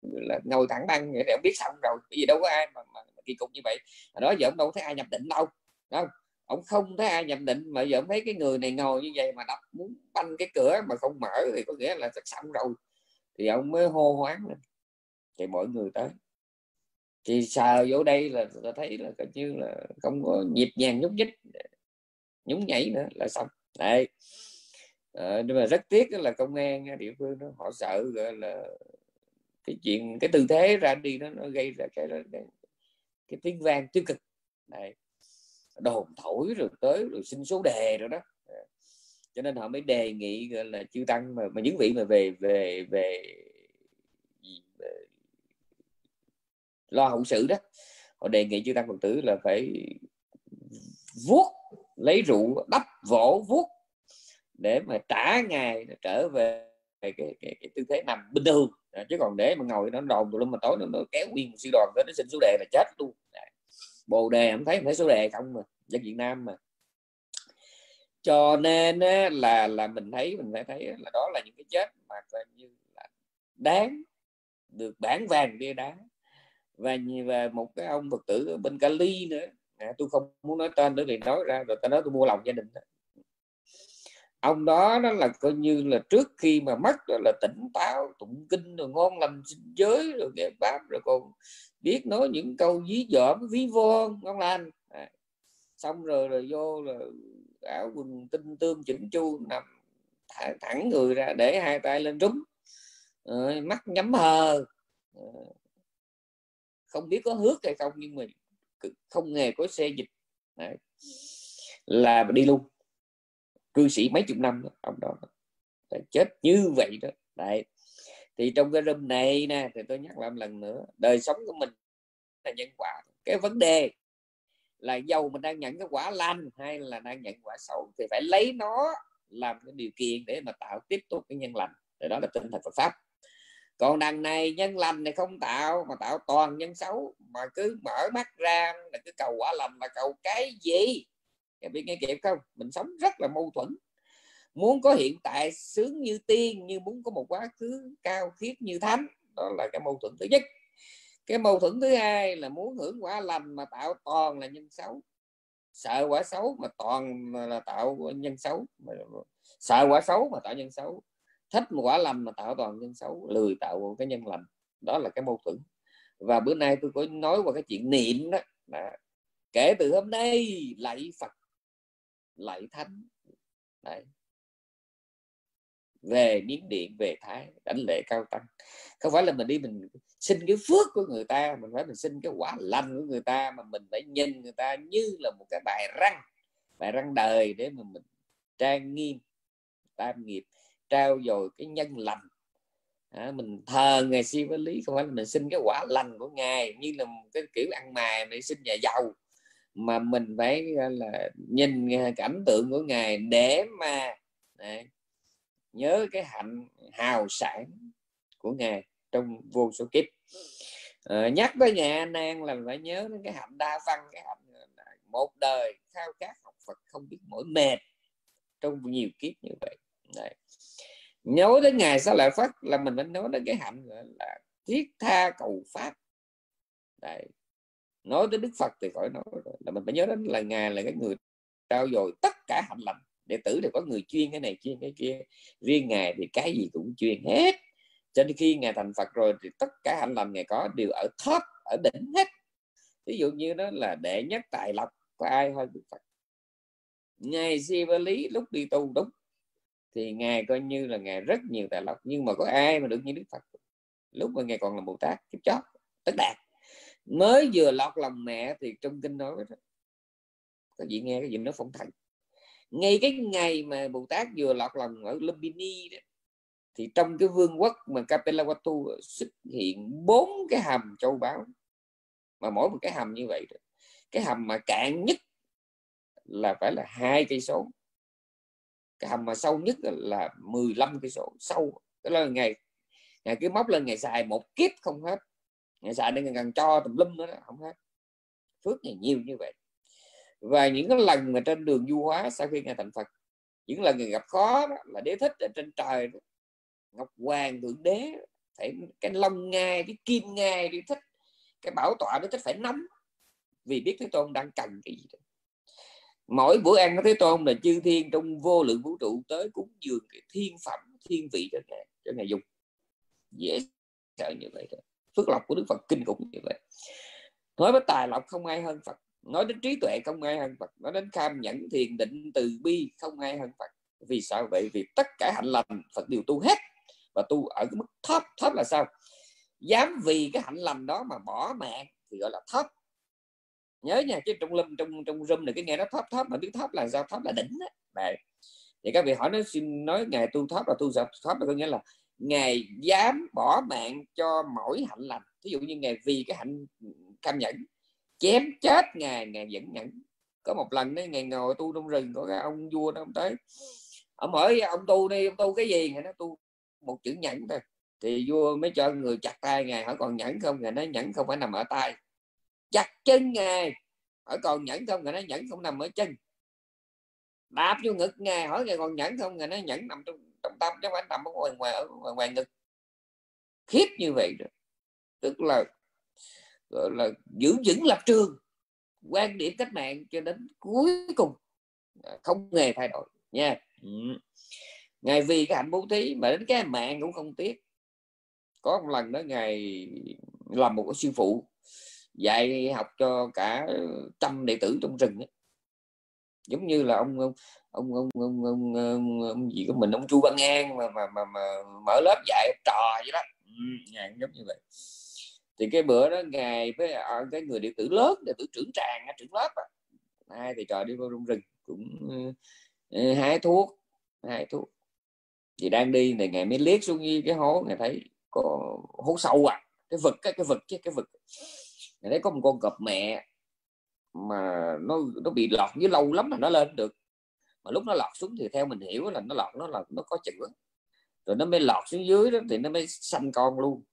là ngồi thẳng băng vậy, để ông biết xong rồi, bởi vì đâu có ai mà, mà, mà kỳ cục như vậy. Hồi đó giờ ông đâu thấy ai nhập định đâu, không? Ông không thấy ai nhập định mà giờ ông thấy cái người này ngồi như vậy mà đập muốn banh cái cửa mà không mở thì có nghĩa là xong rồi. Thì ông mới hô hoáng lên thì mọi người tới, thì sờ vô đây là ta thấy là coi như là không có nhịp nhàng nhúc nhích nhúng nhảy nữa là xong. Đấy. À, nhưng mà rất tiếc là công an địa phương đó, họ sợ gọi là cái chuyện cái tư thế ra đi nó, nó gây ra cái, cái, cái tiếng vang tiêu cực này, đồn thổi rồi tới rồi xin số đề rồi đó. Cho nên họ mới đề nghị gọi là chư tăng mà, mà những vị mà về về về lo hậu sự đó, họ đề nghị chư tăng Phật tử là phải vuốt lấy rượu đắp vỗ vuốt để mà trả ngày trở về cái, cái, cái, cái tư thế nằm bình thường. Đấy, chứ còn để mà ngồi nó đồn luôn mà tối nó, nó kéo nguyên siêu đoàn tới nó xin số đề là chết luôn. Đấy. Bồ đề không thấy, không thấy số đề không mà dân Việt Nam mà. Cho nên á, là là mình thấy mình phải thấy là đó là những cái chết mà coi như là đáng được bảng vàng bia đá. Và, và một cái ông Phật tử ở bên Cali nữa, à, tôi không muốn nói tên nữa thì nói ra rồi ta nói tôi mua lòng gia đình đó. Ông đó nó là coi như là trước khi mà mất rồi là tỉnh táo tụng kinh rồi ngon lành sinh giới rồi nghe pháp rồi còn biết nói những câu dí dỏm ví von ngon lành. À, xong rồi rồi vô là áo quần tinh tươm chỉnh chu, nằm thả, thẳng người ra để hai tay lên trúng, à, mắt nhắm hờ, à, không biết có hước hay không nhưng mà không hề có xê dịch. À, là đi luôn. Cư sĩ mấy chục năm đó, ông đó phải chết như vậy đó. Đấy. Thì trong cái room này nè thì tôi nhắc lại một lần nữa, đời sống của mình là nhân quả. Cái vấn đề là dầu mình đang nhận cái quả lành hay là đang nhận quả xấu thì phải lấy nó làm cái điều kiện để mà tạo tiếp tục cái nhân lành, thì đó là tinh thần Phật pháp. Còn đằng này nhân lành này không tạo mà tạo toàn nhân xấu, mà cứ mở mắt ra là cứ cầu quả lành mà cầu cái gì? Em biết nghe kịp không? Mình sống rất là mâu thuẫn. Muốn có hiện tại sướng như tiên, nhưng muốn có một quá khứ cao khiết như thánh. Đó là cái mâu thuẫn thứ nhất. Cái mâu thuẫn thứ hai là muốn hưởng quả lành mà tạo toàn là nhân xấu, sợ quả xấu mà toàn là tạo nhân xấu, sợ quả xấu mà tạo nhân xấu, thích một quả lành mà tạo toàn nhân xấu, lười tạo cái nhân lành. Đó là cái mâu thuẫn. Và bữa nay tôi có nói qua cái chuyện niệm đó, là kể từ hôm nay lạy Phật, lạy thánh. Đấy. về Miến Điện, về Thái, đảnh lễ cao tăng. Không phải là mình đi mình xin cái phước của người ta, mình phải mình xin cái quả lành của người ta, mà mình phải nhìn người ta như là một cái bài răng, bài răng đời để mà mình trang nghiêm tam nghiệp, trao dồi cái nhân lành. À, mình thờ Ngài Sibali, không phải là mình xin cái quả lành của Ngài như là một cái kiểu ăn mày để xin nhà giàu, mà mình phải là nhìn cảnh tượng của Ngài để mà này, nhớ cái hạnh hào sản của Ngài trong vô số kiếp. À, nhắc tới nhà An An là phải nhớ đến cái hạnh đa văn, cái hạnh một đời khao khát học Phật không biết mỏi mệt trong nhiều kiếp như vậy. Đấy. Nhớ đến Ngài Xá Lợi Phất là mình phải nói đến cái hạnh là thiết tha cầu pháp. Đấy. Nói đến Đức Phật thì khỏi nói rồi, là mình phải nhớ đến là Ngài là cái người trao dồi tất cả hạnh lành. Đệ tử thì có người chuyên cái này chuyên cái kia, riêng Ngài thì cái gì cũng chuyên hết. Cho nên khi Ngài thành Phật rồi thì tất cả hạnh lành Ngài có đều ở top, ở đỉnh hết. Ví dụ như đó là đệ nhất tài lộc của ai thôi Đức Phật. Ngài Sibali lúc đi tu đúng thì Ngài coi như là Ngài rất nhiều tài lộc, nhưng mà có ai mà được như Đức Phật lúc mà Ngài còn là Bồ Tát kiếp chót tất đạt, mới vừa lọt lòng mẹ thì trong kinh nói đó, các vị nghe cái gì nó phong thần. Ngay cái ngày mà Bồ Tát vừa lọt lòng ở Lumbini đó, thì trong cái vương quốc mà Kapilavastu xuất hiện bốn cái hầm châu báu, mà mỗi một cái hầm như vậy đó, cái hầm mà cạn nhất là phải là hai cây số, cái hầm mà sâu nhất là mười lăm cây số sâu. Tức là ngày ngày cứ móc lên ngày xài một kiếp không hết, ngày xài đến ngày càng cho tùm lum nữa đó, không hết. Phước ngày nhiều như vậy. Và những cái lần mà trên đường du hóa sau khi Ngài thành Phật, những lần Ngài gặp khó đó, là Đế Thích ở trên trời đó, Ngọc Hoàng Thượng Đế phải cái lông ngai, cái kim ngai Đế Thích, cái bảo tọa Đế Thích phải nắm, vì biết Thế Tôn đang cần cái gì đó. Mỗi bữa ăn của Thế Tôn là chư thiên trong vô lượng vũ trụ tới cúng dường cái thiên phẩm, thiên vị cho Ngài, cho Ngài dùng. Dễ sợ như vậy đó. Phước lộc của Đức Phật kinh khủng như vậy. Nói với tài lộc không ai hơn Phật, nói đến trí tuệ không ai hơn Phật, nói đến kham nhẫn thiền định từ bi không ai hơn Phật. Vì sao vậy? Vì tất cả hạnh lành Phật đều tu hết, và tu ở cái mức thấp. Thấp là sao? Dám vì cái hạnh lành đó mà bỏ mạng thì gọi là thấp. Nhớ nha, chứ trong lâm trong trong room này cái nghe nó thấp thấp, mà biết thấp là sao? Thấp là đỉnh đó. Đấy. Thì các vị hỏi nó xin nói Ngài tu thấp là tu sao? Thấp là có nghĩa là Ngài dám bỏ mạng cho mỗi hạnh lành. Ví dụ như Ngài vì cái hạnh kham nhẫn, chém chết Ngài, Ngài vẫn nhẫn. Có một lần đấy, Ngài ngồi tu trong rừng, có cái ông vua đó ông tới, ông hỏi ông tu đi, ông tu cái gì? Ngài nói tu một chữ nhẫn thôi. Thì vua mới cho người chặt tay Ngài, hỏi còn nhẫn không? Ngài nói nhẫn không phải nằm ở tay. Chặt chân Ngài, hỏi còn nhẫn không? Ngài nói nhẫn không nằm ở chân. Đạp vô ngực Ngài, hỏi Ngài còn nhẫn không? Ngài nói nhẫn nằm trong, trong tâm, chứ không phải nằm ở ngoài, ngoài, ở ngoài, ngoài ngực. Khiếp như vậy rồi. Tức là Là, là giữ vững lập trường, quan điểm cách mạng cho đến cuối cùng, không hề thay đổi nha. Ừ. Ngài vì cái hạnh bố thí mà đến cái mạng cũng không tiếc. Có một lần đó Ngài làm một cái sư phụ dạy học cho cả trăm đệ tử trong rừng ấy. Giống như là ông ông ông ông, ông, ông, ông, ông gì của mình, ông Chu Văn An mà mà mà, mà mở lớp dạy trò vậy đó. Ừ, Ngài giống như vậy. Thì cái bữa đó Ngài với cái người đệ tử lớn, đệ tử trưởng tràng, trưởng lớp à. Hai thì trò đi vô trong rừng cũng uh, hái thuốc, hái thuốc. Thì đang đi này Ngài mới liếc xuống như cái hố, Ngài thấy có hố sâu à, cái vực cái cái vực chứ cái vực. Ngài thấy có một con cọp mẹ mà nó nó bị lọt dưới lâu lắm mà nó lên được. Mà lúc nó lọt xuống thì theo mình hiểu là nó lọt nó là nó có chữa. Rồi nó mới lọt xuống dưới đó thì nó mới sanh con luôn.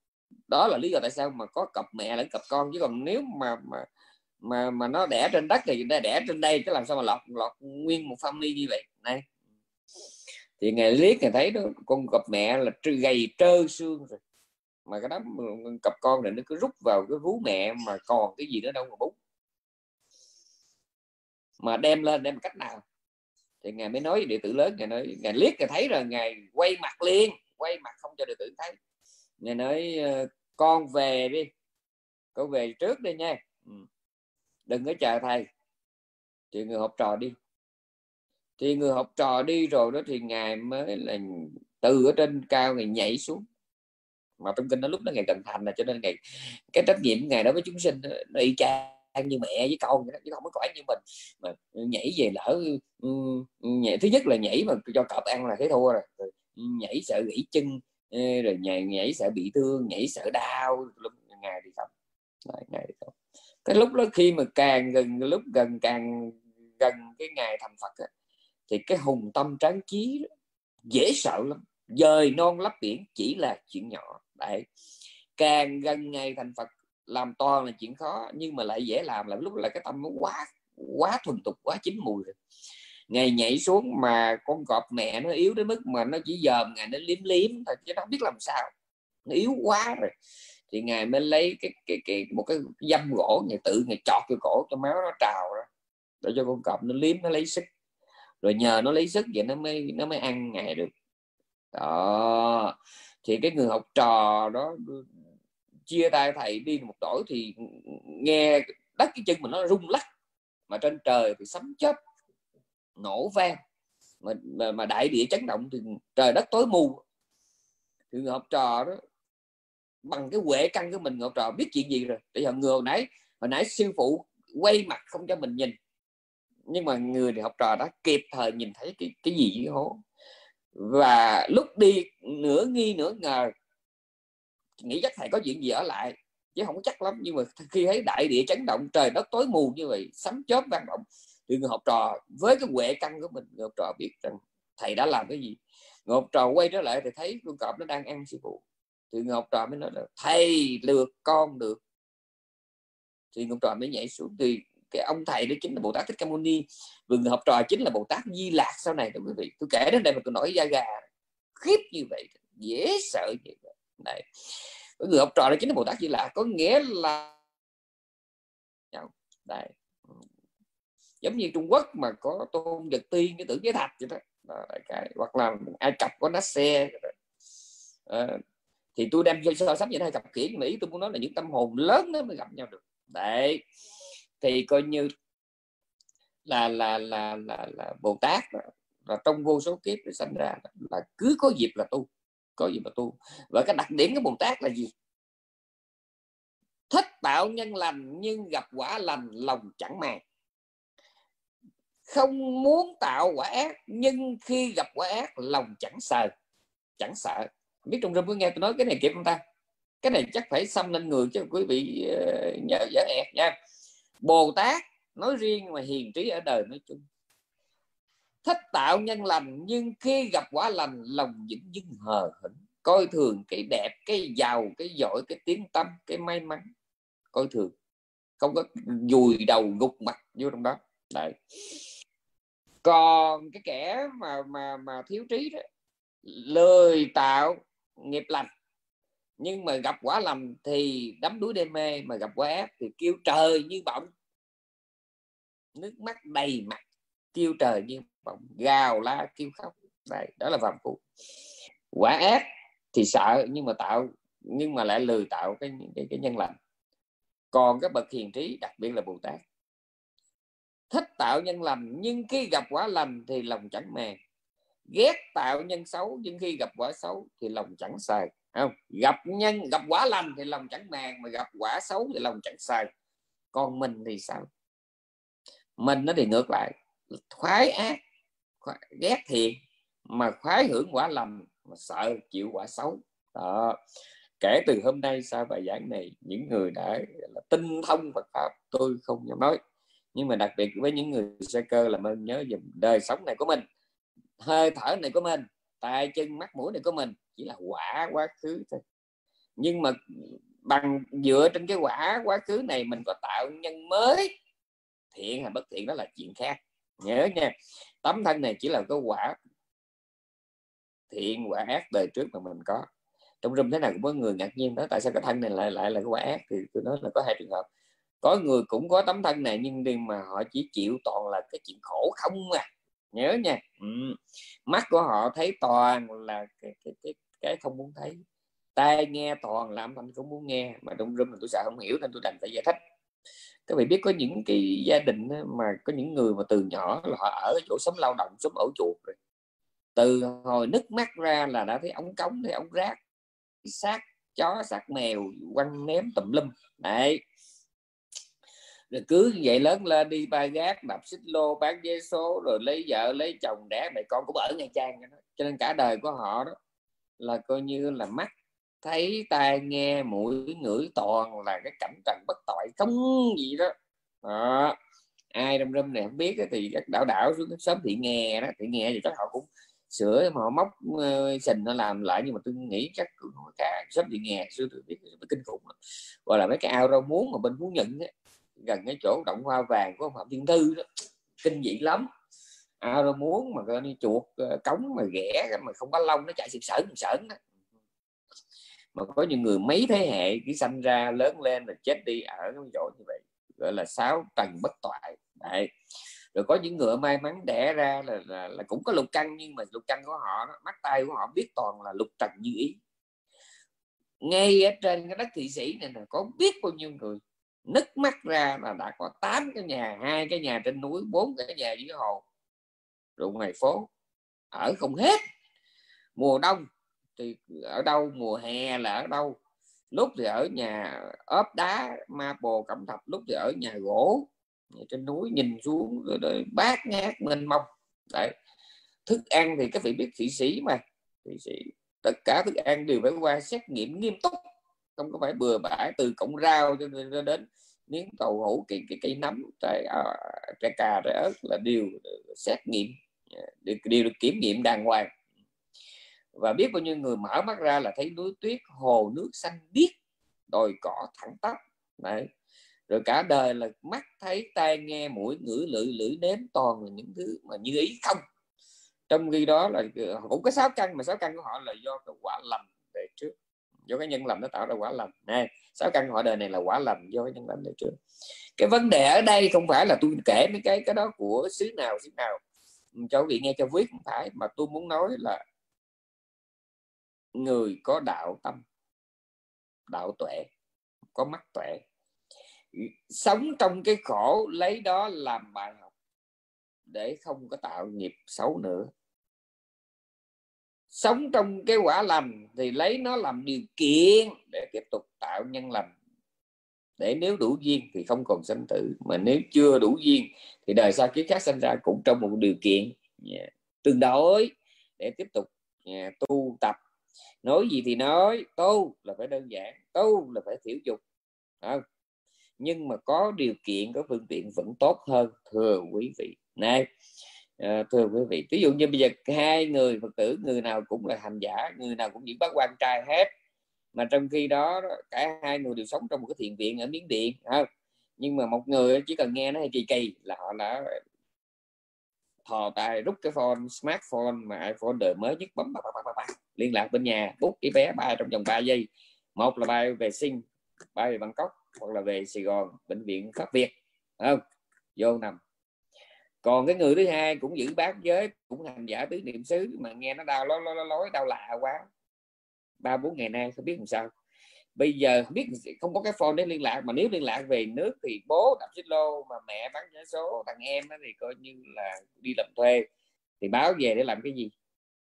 Đó là lý do tại sao mà có cặp mẹ lẫn cặp con, chứ còn nếu mà mà mà mà nó đẻ trên đất thì nó đẻ trên đây chứ làm sao mà lọt lọt nguyên một family như vậy này. Thì Ngài liếc Ngài thấy đó, con cặp mẹ là gầy trơ xương rồi, mà cái đó cặp con này nó cứ rút vào cái vú mẹ mà còn cái gì nữa đâu mà bú, mà đem lên đem cách nào. Thì Ngài mới nói với đệ tử lớn, Ngài nói Ngài liếc Ngài thấy rồi Ngài quay mặt liền, quay mặt không cho đệ tử thấy. Ngài nói con về đi, con về trước đi nha, đừng có chờ thầy. Thì người học trò đi, thì người học trò đi rồi đó thì Ngài mới là từ ở trên cao Ngài nhảy xuống. Mà trong kinh nó lúc đó Ngài cần thành, là cho nên Ngài, cái trách nhiệm Ngài đối với chúng sinh nó y chang như mẹ với con, chứ không có cõi như mình. Mà nhảy về lỡ nhảy, thứ nhất là nhảy mà cho cọp ăn là thấy thua rồi, rồi nhảy sợ gãy chân, rồi nhảy, nhảy sợ bị thương, nhảy sợ đau. Ngài thì không, Ngài thì không. Cái lúc đó khi mà càng gần, lúc gần càng gần cái ngày thành Phật ấy, thì cái hùng tâm tráng trí dễ sợ lắm, dời non lấp biển chỉ là chuyện nhỏ. Đấy, càng gần ngày thành Phật làm toàn là chuyện khó, nhưng mà lại dễ làm, là lúc là cái tâm nó quá quá thuần tục, quá chín mùi rồi. Ngày nhảy xuống mà con cọp mẹ nó yếu đến mức mà nó chỉ dòm Ngài, nó liếm liếm thôi chứ nó không biết làm sao, nó yếu quá rồi. Thì Ngài mới lấy cái, cái, cái, một cái dăm gỗ, Ngài tự Ngài chọt vô cổ cho máu nó trào ra, để cho con cọp nó liếm, nó lấy sức. Rồi nhờ nó lấy sức vậy nó mới, nó mới ăn Ngài được. Đó. Thì cái người học trò đó chia tay thầy đi một đổi thì nghe đất cái chân mình nó rung lắc, mà trên trời thì sấm chớp nổ vang, mà, mà, mà đại địa chấn động, thì trời đất tối mù. Thì người học trò đó bằng cái huệ căn của mình, học trò biết chuyện gì rồi. Tại giờ người hồi nãy hồi nãy sư phụ quay mặt không cho mình nhìn, nhưng mà người học trò đã kịp thời nhìn thấy cái, cái gì dưới hố. Và lúc đi nửa nghi nửa ngờ, nghĩ chắc thầy có chuyện gì ở lại, chứ không chắc lắm. Nhưng mà khi thấy đại địa chấn động, trời đất tối mù như vậy, sấm chớp vang động, thì người học trò với cái huệ căn của mình, người học trò biết rằng thầy đã làm cái gì. Người học trò quay trở lại thì thấy con cọp nó đang ăn sư phụ. Thì người học trò mới nói là thầy lừa con được. Thì người học trò mới nhảy xuống. Thì cái ông thầy đó chính là Bồ Tát Thích Ca Mâu Ni, và người học trò chính là Bồ Tát Di Lạc sau này đó quý vị. Tôi kể đến đây mà tôi nổi da gà, khiếp như vậy, dễ sợ như vậy. Đấy, người học trò đó chính là Bồ Tát Di Lạc, có nghĩa là đấy, giống như Trung Quốc mà có Tôn Vật Tiên cái Tưởng Giới Thạch vậy đó. Đó, cái hoặc là Ai Cập có Nát Xe. À, thì tôi đem so sánh với hai cặp kỹ Mỹ, tôi muốn nói là những tâm hồn lớn nó mới gặp nhau được. Đấy, thì coi như là là là là, là Bồ Tát là trong vô số kiếp để sanh ra, là cứ có dịp là tu, có dịp là tu. Và cái đặc điểm của Bồ Tát là gì? Thích tạo nhân lành nhưng gặp quả lành lòng chẳng màng, không muốn tạo quả ác nhưng khi gặp quả ác lòng chẳng sợ, chẳng sợ. Biết trong rừng có nghe tôi nói cái này kịp không ta? Cái này chắc phải xăm lên người chứ quý vị nhớ dở ẹt nha. Bồ Tát nói riêng mà hiền trí ở đời nói chung, thích tạo nhân lành nhưng khi gặp quả lành lòng vĩnh dưng hờ hững, coi thường cái đẹp, cái giàu, cái giỏi, cái tiếng tăm, cái may mắn, coi thường, không có vùi đầu gục mặt vô trong đó. Đấy. Còn cái kẻ mà mà mà thiếu trí đó, lười tạo nghiệp lành nhưng mà gặp quả lành thì đắm đuối đê mê, mà gặp quả ác thì kêu trời như bỗng, nước mắt đầy mặt, kêu trời như bỗng, gào la kêu khóc. Đấy, đó là phàm phu. Quả ác thì sợ nhưng mà tạo, nhưng mà lại lười tạo cái cái, cái nhân lành. Còn cái bậc hiền trí, đặc biệt là Bồ Tát, thích tạo nhân lành nhưng khi gặp quả lành thì lòng chẳng màng, ghét tạo nhân xấu nhưng khi gặp quả xấu thì lòng chẳng sợ. Không, gặp nhân gặp quả lành thì lòng chẳng màng, mà gặp quả xấu thì lòng chẳng sợ. Còn mình thì sao? Mình nó thì ngược lại, khoái ác, khoái, ghét thiện, mà khoái hưởng quả lành, mà sợ chịu quả xấu. Đó. Kể từ hôm nay sau bài giảng này, những người đã là tinh thông Phật pháp, tôi không dám nói, nhưng mà đặc biệt với những người sơ cơ, làm ơn nhớ dùm đời sống này của mình, hơi thở này của mình, tay chân mắt mũi này của mình chỉ là quả quá khứ thôi. Nhưng mà bằng dựa trên cái quả quá khứ này, mình có tạo nhân mới, thiện hay bất thiện đó là chuyện khác. Nhớ nha, tấm thân này chỉ là cái quả thiện quả ác đời trước mà mình có. Trong room thế nào cũng có người ngạc nhiên đó, tại sao cái thân này lại lại là cái quả ác. Thì tôi nói là có hai trường hợp. Có người cũng có tấm thân này nhưng mà họ chỉ chịu toàn là cái chuyện khổ không à. Nhớ nha. Ừ. Mắt của họ thấy toàn là cái, cái, cái, cái không muốn thấy, tai nghe toàn là âm thanh không muốn nghe. Mà trong room tôi sợ không hiểu nên tôi đành phải giải thích. Các vị biết có những cái gia đình mà có những người mà từ nhỏ là họ ở chỗ sống lao động, sống ổ chuột rồi, từ hồi nứt mắt ra là đã thấy ống cống, thấy ống rác, xác chó, xác mèo quăng ném tùm lum đấy. Rồi cứ vậy lớn lên đi ba gác, đạp xích lô, bán vé số, rồi lấy vợ lấy chồng đẻ mẹ con cũng ở Nha Trang. Cho nên cả đời của họ đó là coi như là mắt thấy, tai nghe, mũi ngửi, toàn là cái cảnh trần bất tội không gì đó. À, ai râm râm này không biết thì các đảo đảo xuống sớm Thị Nghe đó, Thị Nghe thì các họ cũng sửa mà họ móc uh, sình nó làm lại, nhưng mà tôi nghĩ chắc cả sớm Thị Nghe xưa tôi biết kinh khủng lắm. Gọi là mấy cái ao rau muống mà bên Phú Nhuận ấy, gần cái chỗ động hoa vàng của ông Phạm Thiên Thư đó, kinh dị lắm. Ao rau muống mà coi như chuột cống mà ghẻ mà không có lông nó chạy xịt sởn sởn đó. Mà có nhiều người mấy thế hệ cứ sanh ra lớn lên rồi chết đi ở cái chỗ như vậy, gọi là sáu tầng bất toại. Đấy. Rồi có những người may mắn đẻ ra là, là, là cũng có lục căn, nhưng mà lục căn của họ, mắt tay của họ biết toàn là lục trần như ý. Ngay ở trên cái đất Thị Sĩ này là có biết bao nhiêu người nứt mắt ra là đã có tám cái nhà, hai cái nhà trên núi, bốn cái nhà dưới hồ, rồi ngoài phố ở không hết. Mùa đông thì ở đâu, mùa hè là ở đâu, lúc thì ở nhà ốp đá ma bồ cẩm thạch, lúc thì ở nhà gỗ trên núi, nhìn xuống rồi, rồi bát ngát mênh mông. Đấy. Thức ăn thì các vị biết Thị Sĩ mà, Thị Sĩ tất cả thức ăn đều phải qua xét nghiệm nghiêm túc, không có phải bừa bãi, từ cọng rau cho đến, đến miếng tàu hũ, cái cây, cây nấm, trái, trái cà, trái ớt là đều xét nghiệm, đều, đều được kiểm nghiệm đàng hoàng. Và biết bao nhiêu người mở mắt ra là thấy núi tuyết, hồ nước xanh biếc, đồi cỏ thẳng tắp. Đấy. Rồi cả đời là mắt thấy, tai nghe, mũi ngửi, lưỡi lưỡi nếm, toàn là những thứ mà như ý không. Trong khi đó là cũng có sáu căn, mà sáu căn của họ là do cái quả lầm về trước, do cái nhân lầm nó tạo ra quả lầm này. Sáu căn họ đời này là quả lầm do cái nhân lầm về trước. Cái vấn đề ở đây không phải là tôi kể mấy cái cái đó của xứ nào xứ nào cho quý vị nghe cho viết, không phải, mà tôi muốn nói là người có đạo tâm, đạo tuệ, có mắt tuệ, sống trong cái khổ lấy đó làm bài học để không có tạo nghiệp xấu nữa. Sống trong cái quả lành thì lấy nó làm điều kiện để tiếp tục tạo nhân lành, để nếu đủ duyên thì không còn sanh tử, mà nếu chưa đủ duyên thì đời sau kiếp khác sanh ra cũng trong một điều kiện yeah, tương đối để tiếp tục yeah, tu tập. Nói gì thì nói, tu là phải đơn giản, tu là phải thiểu dục, không? Nhưng mà có điều kiện, có phương tiện vẫn tốt hơn, thưa quý vị. Này, à, thưa quý vị, ví dụ như bây giờ hai người Phật tử, người nào cũng là hành giả, người nào cũng diễn bác quan trai hết, mà trong khi đó cả hai người đều sống trong một cái thiền viện ở Miến Điện, không? Nhưng mà một người chỉ cần nghe nó hay kỳ kỳ là họ đã thò tay rút cái phone, smartphone mà iPhone đời mới nhất, bấm bấm, bấm, bấm, bấm, liên lạc bên nhà, bút cái vé bay trong vòng ba giây. Một là bay về Sinh, bay về Bangkok, hoặc là về Sài Gòn, bệnh viện Pháp Việt, không? Vô nằm. Còn cái người thứ hai cũng giữ bát giới, cũng hành giả tứ niệm xứ, mà nghe nó đau lối lối lối đau lạ quá, ba bốn ngày nay không biết làm sao. Bây giờ không biết, không có cái phone để liên lạc, mà nếu liên lạc về nước thì bố đạp xích lô, mà mẹ bán vé số, thằng em đó thì coi như là đi làm thuê, thì báo về để làm cái gì?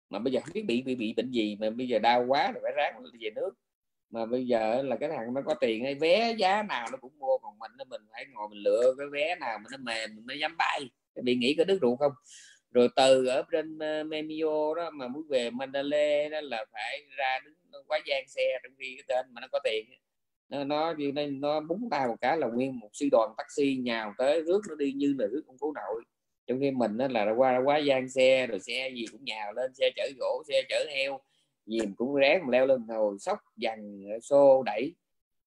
Mà bây giờ không biết bị bị bị bệnh gì, mà bây giờ đau quá rồi phải ráng về nước. Mà bây giờ là cái thằng nó có tiền, cái vé giá nào nó cũng mua, còn mình mình phải ngồi mình lựa cái vé nào mà nó mềm mình mới dám bay. Bị nghĩ có đứt ruột không? Rồi từ ở trên Memio đó mà muốn về Mandalay đó là phải ra đứng quá gian xe, trong khi cái tên mà nó có tiền nó nó nó, nó búng tay một cái là nguyên một sư đoàn taxi nhào tới rước nó đi như là rước ông cố nội, trong khi mình đó là qua quá gian xe, rồi xe gì cũng nhào lên, xe chở gỗ, xe chở heo gì cũng ráng leo lên ngồi sóc dằn xô đẩy.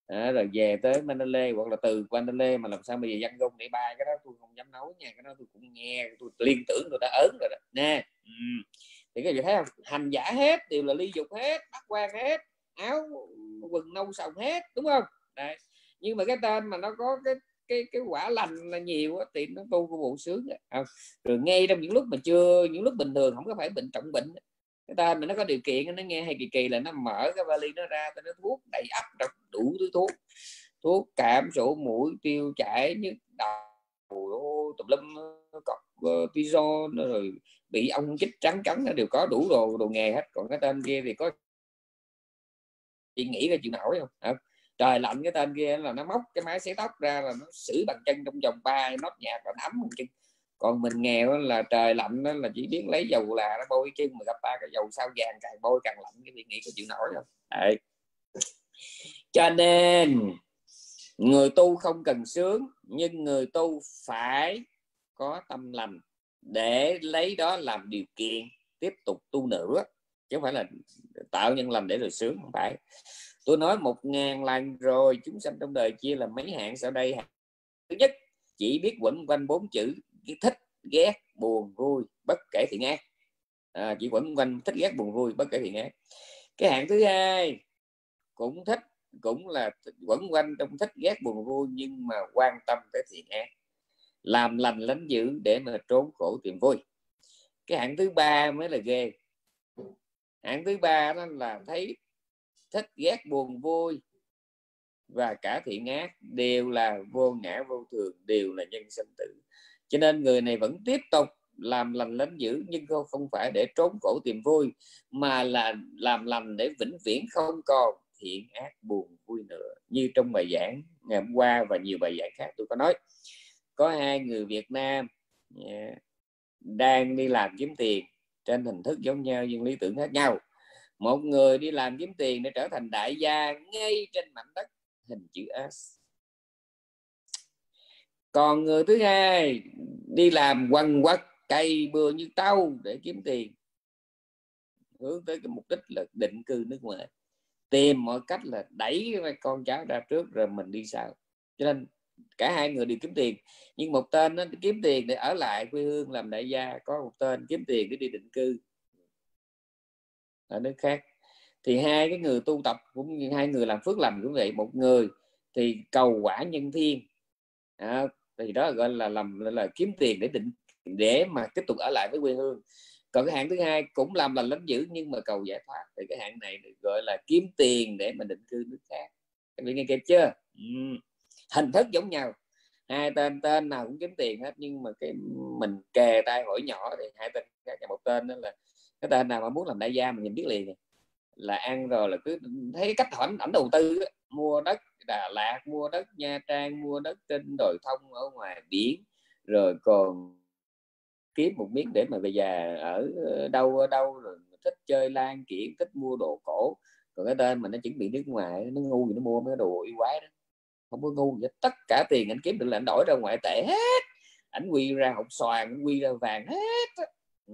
À, rồi về tới Mandalay, hoặc là từ Mandalay mà làm sao bây giờ dân công để bay, cái đó tôi không dám nói nha, cái đó tôi cũng nghe, tôi liên tưởng tôi đã ớn rồi đó nè. Ừ. Thì các vị thấy không, hành giả hết đều là ly dục hết, bắt quan hết, áo quần nâu sòng hết, đúng không? Đấy. Nhưng mà cái tên mà nó có cái cái cái quả lành là nhiều á, thì nó tu của bộ sướng à. Rồi ngay trong những lúc mà chưa, những lúc bình thường không có phải bệnh trọng bệnh, cái tên mà nó có điều kiện, nó nghe hay kỳ kỳ là nó mở cái vali nó ra, nó thuốc đầy ắp đọc đủ thứ thuốc, thuốc cảm, sổ mũi, tiêu chảy, nhức đầu, tùm lum, cortisone, rồi bị ông chích trắng cắn nó đều có đủ đồ đồ nghề hết, còn cái tên kia thì có chị nghĩ ra chuyện nổi không hả? Trời lạnh cái tên kia là nó móc cái máy xé tóc ra là nó xử bằng chân trong vòng ba nốt nhạc và ấm bằng chân. Còn mình nghèo là trời lạnh đó là chỉ biết lấy dầu là nó bôi chân, mà gặp ba cái dầu sao vàng càng bôi càng lạnh, cái vị nghĩ có chịu nổi không? Đấy. Cho nên người tu không cần sướng, nhưng người tu phải có tâm lành để lấy đó làm điều kiện tiếp tục tu nữa, chứ không phải là tạo nhân lành để rồi sướng, không phải. Tôi nói một ngàn lần rồi, chúng sanh trong đời chia là mấy hạng sau đây. Thứ nhất, chỉ biết quẩn quanh bốn chữ thích, ghét, buồn, vui, bất kể thiện ác. À, chỉ quẩn quanh thích, ghét, buồn, vui, bất kể thiện ác. Cái hạng thứ hai cũng thích, cũng là quẩn quanh trong thích, ghét, buồn, vui, nhưng mà quan tâm tới thiện ác, làm lành lánh dữ để mà trốn khổ tìm vui. Cái hạng thứ ba mới là ghê. Hạng thứ ba đó là thấy thích, ghét, buồn, vui và cả thiện ác đều là vô ngã vô thường, đều là nhân sanh tử. Cho nên người này vẫn tiếp tục làm lành lánh dữ, nhưng không, không phải để trốn khổ tìm vui, mà là làm lành để vĩnh viễn không còn thiện ác buồn vui nữa. Như trong bài giảng ngày hôm qua và nhiều bài giảng khác tôi có nói, có hai người Việt Nam đang đi làm kiếm tiền trên hình thức giống nhau nhưng lý tưởng khác nhau. Một người đi làm kiếm tiền để trở thành đại gia ngay trên mảnh đất hình chữ S. Còn người thứ hai đi làm quăng quất cây bừa như tâu để kiếm tiền, hướng tới cái mục đích là định cư nước ngoài, tìm mọi cách là đẩy con cháu ra trước rồi mình đi sau. Cho nên cả hai người đều kiếm tiền, nhưng một tên nó kiếm tiền để ở lại quê hương làm đại gia, có một tên kiếm tiền để đi định cư ở nước khác. Thì hai cái người tu tập cũng như hai người làm phước lành cũng vậy, một người thì cầu quả nhân thiên, à, thì đó gọi là làm là kiếm tiền để định để mà tiếp tục ở lại với quê hương. Còn cái hạng thứ hai cũng làm lành lắm dữ nhưng mà cầu giải thoát, thì cái hạng này được gọi là kiếm tiền để mà định cư nước khác. Các vị nghe kịp chưa? Ừ. Hình thức giống nhau, hai tên tên nào cũng kiếm tiền hết, nhưng mà cái mình kề tay hỏi nhỏ thì hai tên, một tên đó là cái tên nào mà muốn làm đại gia mình nhìn biết liền là ăn rồi, là cứ thấy cách ảnh ảnh đầu tư, mua đất Đà Lạt, mua đất Nha Trang, mua đất trên đồi thông ở ngoài biển, rồi còn kiếm một miếng để mà về già ở đâu ở đâu, rồi thích chơi lan kiện, thích mua đồ cổ. Còn cái tên mình nó chuẩn bị nước ngoài, nó ngu gì nó mua mấy đồ y quái đó, không có ngu gì. Tất cả tiền ảnh kiếm được là ảnh đổi ra ngoại tệ hết, ảnh quy ra hộp xoàn, ảnh quy ra vàng hết,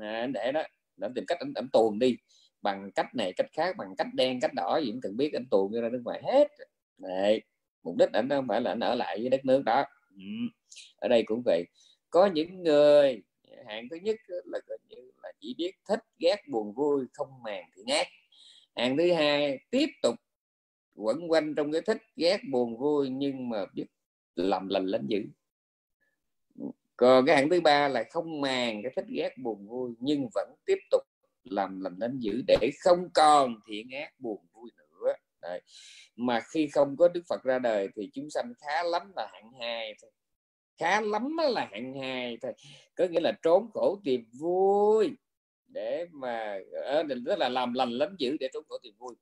à, để đó để tìm cách ảnh tuồn đi bằng cách này cách khác, bằng cách đen cách đỏ gì cũng cần biết, ảnh tuồn ra nước ngoài hết. Đấy, mục đích ảnh không phải là ảnh ở lại với đất nước đó. Ừ. Ở đây cũng vậy, có những người hạng thứ nhất là là chỉ biết thích ghét buồn vui, không màng thì ngát. Hạng thứ hai tiếp tục quẩn quanh trong cái thích ghét buồn vui nhưng mà biết làm lành lánh dữ. Còn cái hạng thứ ba là không màng cái thích ghét buồn vui nhưng vẫn tiếp tục làm lành lánh dữ để không còn thiện ác buồn vui nữa. Đấy. Mà khi không có Đức Phật ra đời thì chúng sanh khá lắm là hạng hai thôi, khá lắm là hạng hai thôi, có nghĩa là trốn khổ tìm vui để mà tức là làm lành lánh dữ để trốn khổ tìm vui.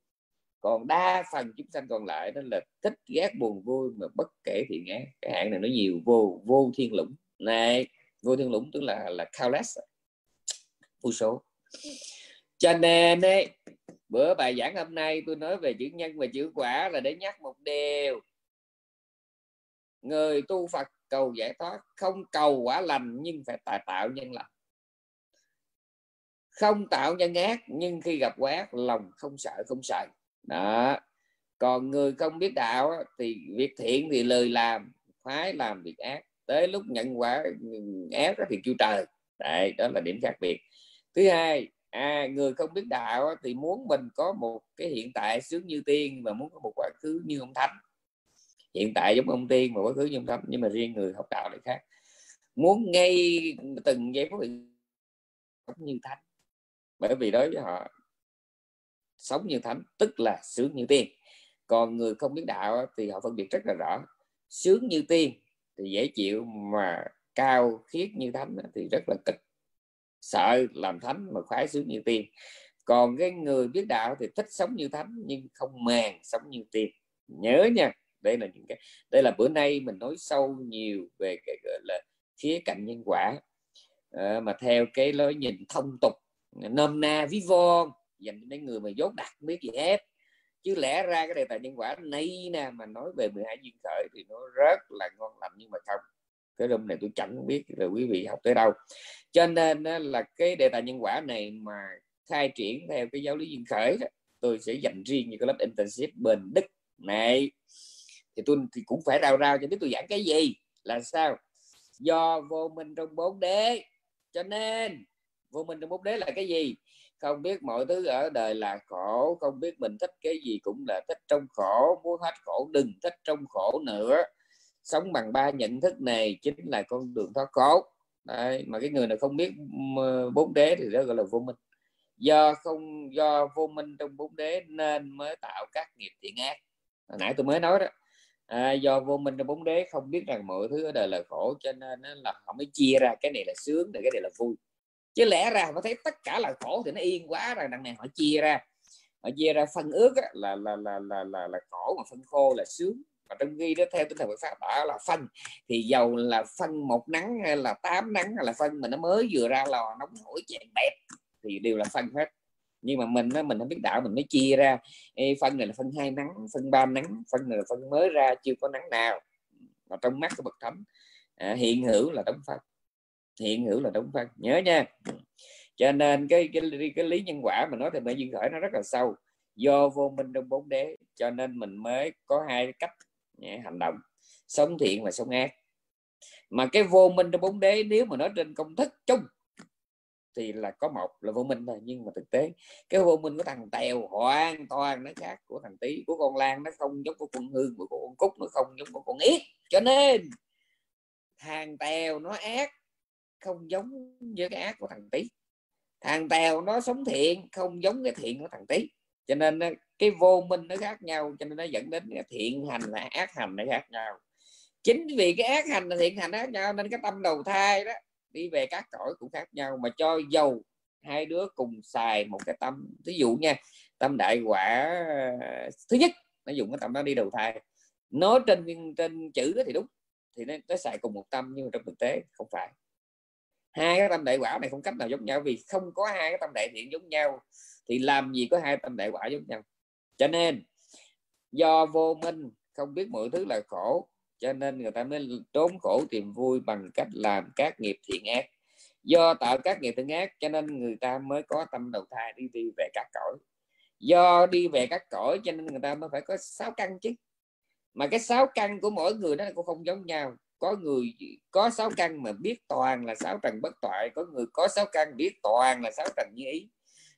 Còn đa phần chúng sanh còn lại đó là thích ghét buồn vui mà bất kể thiện ác. Cái hạng này nó nhiều vô vô thiên lũng này, vô thiên lũng tức là là countless, vô số. Cho nên ấy, bữa bài giảng hôm nay tôi nói về chữ nhân và chữ quả là để nhắc một điều: người tu Phật cầu giải thoát, không cầu quả lành nhưng phải tài tạo nhân lành, không tạo nhân ác, nhưng khi gặp ác lòng không sợ không sợ đó. Còn người không biết đạo thì việc thiện thì lười làm, khoái làm việc ác, tới lúc nhận quả ác thì kêu trời. Đấy, đó là điểm khác biệt. Thứ hai, à, người không biết đạo thì muốn mình có một cái hiện tại sướng như tiên và muốn có một quá khứ như ông thánh. Hiện tại giống ông tiên và quá khứ như ông thánh, nhưng mà riêng người học đạo lại khác, muốn ngay từng giây phút như thánh, bởi vì đối với họ sống như thánh tức là sướng như tiên. Còn người không biết đạo thì họ phân biệt rất là rõ, sướng như tiên thì dễ chịu, mà cao khiết như thánh thì rất là cực. sợ làm thánh mà khoái sướng như tiên. Còn cái người biết đạo thì thích sống như thánh nhưng không màng sống như tiên. Nhớ nha, đây là những cái, đây là bữa nay mình nói sâu nhiều về cái gọi là khía cạnh nhân quả, à, mà theo cái lối nhìn thông tục nôm na ví von dành đến người mà dốt đặc biết gì hết. Chứ lẽ ra cái đề tài nhân quả nay nè mà nói về mười hai duyên khởi thì nó rất là ngon lành, nhưng mà không, cái room này tôi chẳng biết là quý vị học tới đâu. Cho nên là cái đề tài nhân quả này mà khai triển theo cái giáo lý duyên khởi đó, tôi sẽ dành riêng như cái lớp internship bên Đức này. Thì tôi thì cũng phải rao rao cho biết tôi giảng cái gì là sao. Do vô minh trong bốn đế, cho nên vô minh trong bốn đế là cái gì? Không biết mọi thứ ở đời là khổ, không biết mình thích cái gì cũng là thích trong khổ, muốn hết khổ đừng thích trong khổ nữa. Sống bằng ba nhận thức này chính là con đường thoát khổ. Đấy, mà cái người nào không biết bốn đế thì đó gọi là vô minh. Do không do vô minh trong bốn đế nên mới tạo các nghiệp thiện ác. Hồi nãy tôi mới nói đó. À, do vô minh trong bốn đế không biết rằng mọi thứ ở đời là khổ, cho nên là họ mới chia ra cái này là sướng, cái này là vui. Chứ lẽ ra họ thấy tất cả là khổ thì nó yên quá rồi, đằng này họ chia ra, họ chia ra phân ước á, là, là, là, là, là, là khổ, mà phân khô là sướng. Và trong khi đó theo tinh thần Phật Pháp bảo là phân, thì dầu là phân một nắng hay là tám nắng hay là phân mà nó mới vừa ra lò nóng hổi chèn bẹp thì đều là phân hết. Nhưng mà mình á, mình không biết đạo mình mới chia ra. Ê, phân này là phân hai nắng, phân ba nắng, phân này là phân mới ra chưa có nắng nào. Và trong mắt của bậc thánh à, hiện hữu là đóng phân, hiện hữu là đóng phân, nhớ nha. Cho nên cái cái, cái lý nhân quả mà nói thì mẹ duyên khởi nó rất là sâu. Do vô minh trong bốn đế cho nên mình mới có hai cách hành động, sống thiện và sống ác. Mà cái vô minh trong bốn đế nếu mà nói trên công thức chung thì là có một là vô minh thôi, nhưng mà thực tế cái vô minh của thằng Tèo hoàn toàn nó khác của thằng Tí, của con Lan nó không giống của con Hương, của con Cúc nó không giống của con Yết. Cho nên thằng Tèo nó ác không giống với cái ác của thằng Tí, thằng Tèo nó sống thiện không giống cái thiện của thằng Tí. Cho nên cái vô minh nó khác nhau, cho nên nó dẫn đến cái thiện hành là ác hành nó khác nhau. Chính vì cái ác hành là thiện hành nó khác nhau nên cái tâm đầu thai đó đi về các cõi cũng khác nhau. Mà cho dầu hai đứa cùng xài một cái tâm, ví dụ nha, tâm đại quả thứ nhất nó dùng cái tâm đó đi đầu thai, nói trên trên chữ đó thì đúng, thì nó, nó xài cùng một tâm, nhưng mà trong thực tế không phải. Hai cái tâm đại quả này không cách nào giống nhau, vì không có hai cái tâm đại thiện giống nhau thì làm gì có hai tâm đại quả giống nhau. Cho nên do vô minh không biết mọi thứ là khổ, cho nên người ta mới trốn khổ tìm vui bằng cách làm các nghiệp thiện ác. Do tạo các nghiệp thiện ác cho nên người ta mới có tâm đầu thai đi đi về các cõi. Do đi về các cõi cho nên người ta mới phải có sáu căn chứ. Mà cái sáu căn của mỗi người nó cũng không giống nhau. Có người có sáu căn mà biết toàn là sáu trần bất toại, có người có sáu căn biết toàn là sáu trần như ý.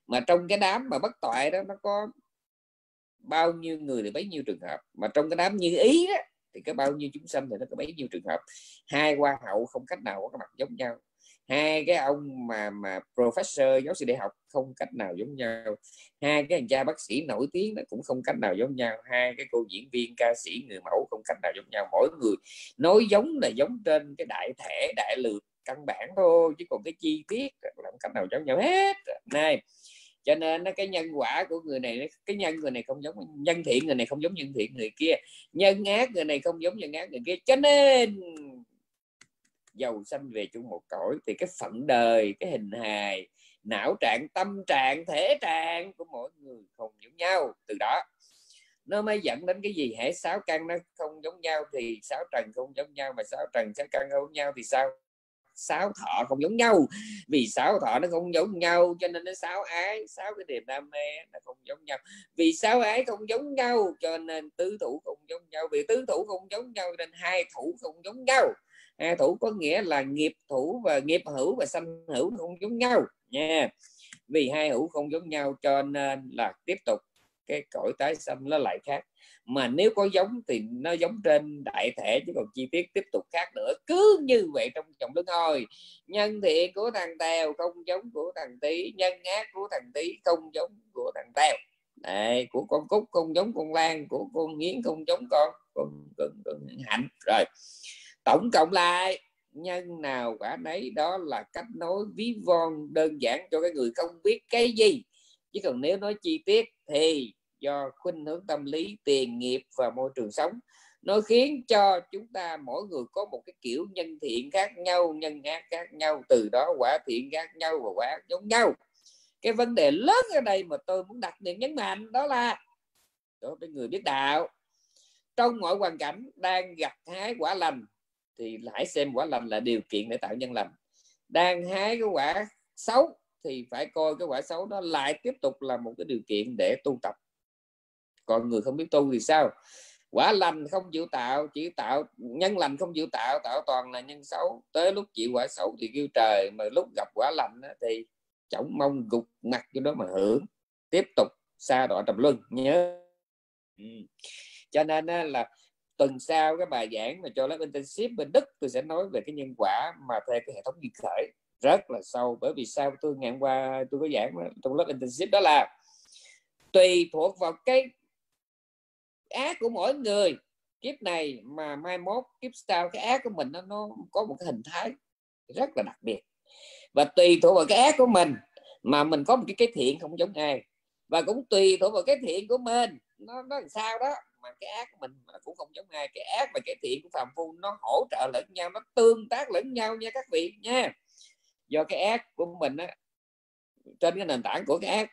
Mà trong cái đám mà bất toại đó nó có bao nhiêu người thì bấy nhiêu trường hợp, mà trong cái đám như ý đó thì có bao nhiêu chúng sanh thì nó có bấy nhiêu trường hợp. Hai hoa hậu không cách nào có cái mặt giống nhau, hai cái ông mà mà professor giáo sư đại học không cách nào giống nhau, hai cái anh cha bác sĩ nổi tiếng nó cũng không cách nào giống nhau, hai cái cô diễn viên ca sĩ người mẫu không cách nào giống nhau. Mỗi người nói giống là giống trên cái đại thể đại lược căn bản thôi, chứ còn cái chi tiết là không cách nào giống nhau hết này. Cho nên cái nhân quả của người này, cái nhân người này không giống nhân thiện, người này không giống nhân thiện người kia, nhân ác người này không giống nhân ác người kia. Cho nên dầu sanh về chung một cõi thì cái phận đời, cái hình hài, não trạng, tâm trạng, thể trạng của mỗi người không giống nhau. Từ đó nó mới dẫn đến cái gì? Hễ sáu căn nó không giống nhau thì sáu trần không giống nhau, mà sáu trần sáu căn không giống nhau thì sao? Sáu thọ không giống nhau. Vì sáu thọ nó không giống nhau cho nên nó sáu ái, sáu cái niềm đam mê nó không giống nhau. Vì sáu ái không giống nhau cho nên tứ thủ không giống nhau. Vì tứ thủ không giống nhau nên hai thủ không giống nhau. Hai thủ có nghĩa là nghiệp thủ và nghiệp hữu và sanh hữu không giống nhau nha. Yeah. Vì hai hữu không giống nhau cho nên là tiếp tục cái cõi tái sanh nó lại khác. Mà nếu có giống thì nó giống trên đại thể, chứ còn chi tiết tiếp tục khác nữa. Cứ như vậy trong dòng luân hồi, nhân thiện của thằng Tèo không giống của thằng Tí, nhân ác của thằng Tí không giống của thằng Tèo. Đấy, của con Cúc không giống con Lan, của con Nghiến không giống con con, con, con Hạnh. Rồi tổng cộng lại nhân nào quả nấy, đó là cách nói ví von đơn giản cho cái người không biết cái gì. Chứ còn nếu nói chi tiết thì do khuynh hướng tâm lý, tiền nghiệp và môi trường sống, nó khiến cho chúng ta mỗi người có một cái kiểu nhân thiện khác nhau, nhân ác khác nhau, từ đó quả thiện khác nhau và quả ác giống nhau. Cái vấn đề lớn ở đây mà tôi muốn đặc biệt nhấn mạnh đó là đối với người biết đạo, trong mọi hoàn cảnh đang gặt hái quả lành thì hãy xem quả lành là điều kiện để tạo nhân lành. Đang hái cái quả xấu thì phải coi cái quả xấu đó lại tiếp tục là một cái điều kiện để tu tập. Còn người không biết tu thì sao? Quả lành không chịu tạo, chỉ tạo nhân lành không chịu tạo, tạo toàn là nhân xấu. Tới lúc chịu quả xấu thì kêu trời, mà lúc gặp quả lành thì chổng mông gục mặt vô đó mà hưởng. Tiếp tục xa đọa trầm luân nhớ. Ừ. Cho nên là tuần sau cái bài giảng mà cho lớp internship bên Đức, tôi sẽ nói về cái nhân quả mà theo cái hệ thống duyên khởi rất là sâu. Bởi vì sao tôi ngày hôm qua tôi có giảng trong lớp internship đó là tùy thuộc vào cái ác của mỗi người kiếp này mà mai mốt kiếp sau cái ác của mình nó, nó có một cái hình thái rất là đặc biệt, và tùy thuộc vào cái ác của mình mà mình có một cái, cái thiện không giống ai, và cũng tùy thuộc vào cái thiện của mình nó nó làm sao đó mà cái ác của mình cũng không giống ai. Cái ác và cái thiện của phàm phu nó hỗ trợ lẫn nhau, nó tương tác lẫn nhau nha các vị nha. Do cái ác của mình á, trên cái nền tảng của cái ác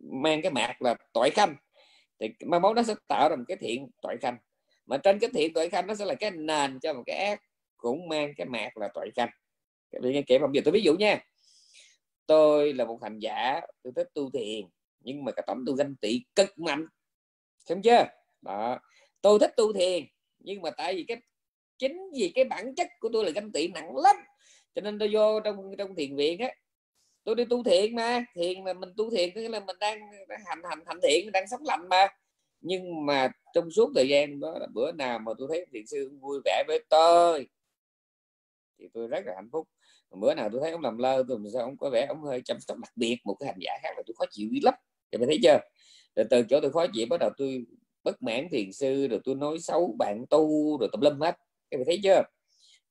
mang cái mạc là Toại Khanh, thì mai mốt nó sẽ tạo ra một cái thiện Toại Khanh, mà trên cái thiện Toại Khanh nó sẽ là cái nền cho một cái ác cũng mang cái mạc là Toại Khanh. Kể bây giờ tôi ví dụ nha, tôi là một hành giả, tôi thích tu thiền, nhưng mà cái tấm tôi ganh tị cực mạnh, xem chưa đó. Tôi thích tu thiền nhưng mà tại vì cái chính vì cái bản chất của tôi là ganh tị nặng lắm, cho nên tôi vô trong trong thiền viện á, tôi đi tu thiền mà thiền mà mình tu thiền tức là mình đang, đang hành hành hành thiện, đang sống lành mà. Nhưng mà trong suốt thời gian đó là bữa nào mà tôi thấy thiền sư vui vẻ với tôi thì tôi rất là hạnh phúc, mà bữa nào tôi thấy ông làm lơ tôi mà sao ông có vẻ ông hơi chăm sóc đặc biệt một cái hành giả khác là tôi khó chịu đi lắm. Các bạn thấy chưa? Rồi từ chỗ tôi khó chịu bắt đầu tôi bất mãn thiền sư, rồi tôi nói xấu bạn tu, rồi tùm lum hết. Các bạn thấy chưa?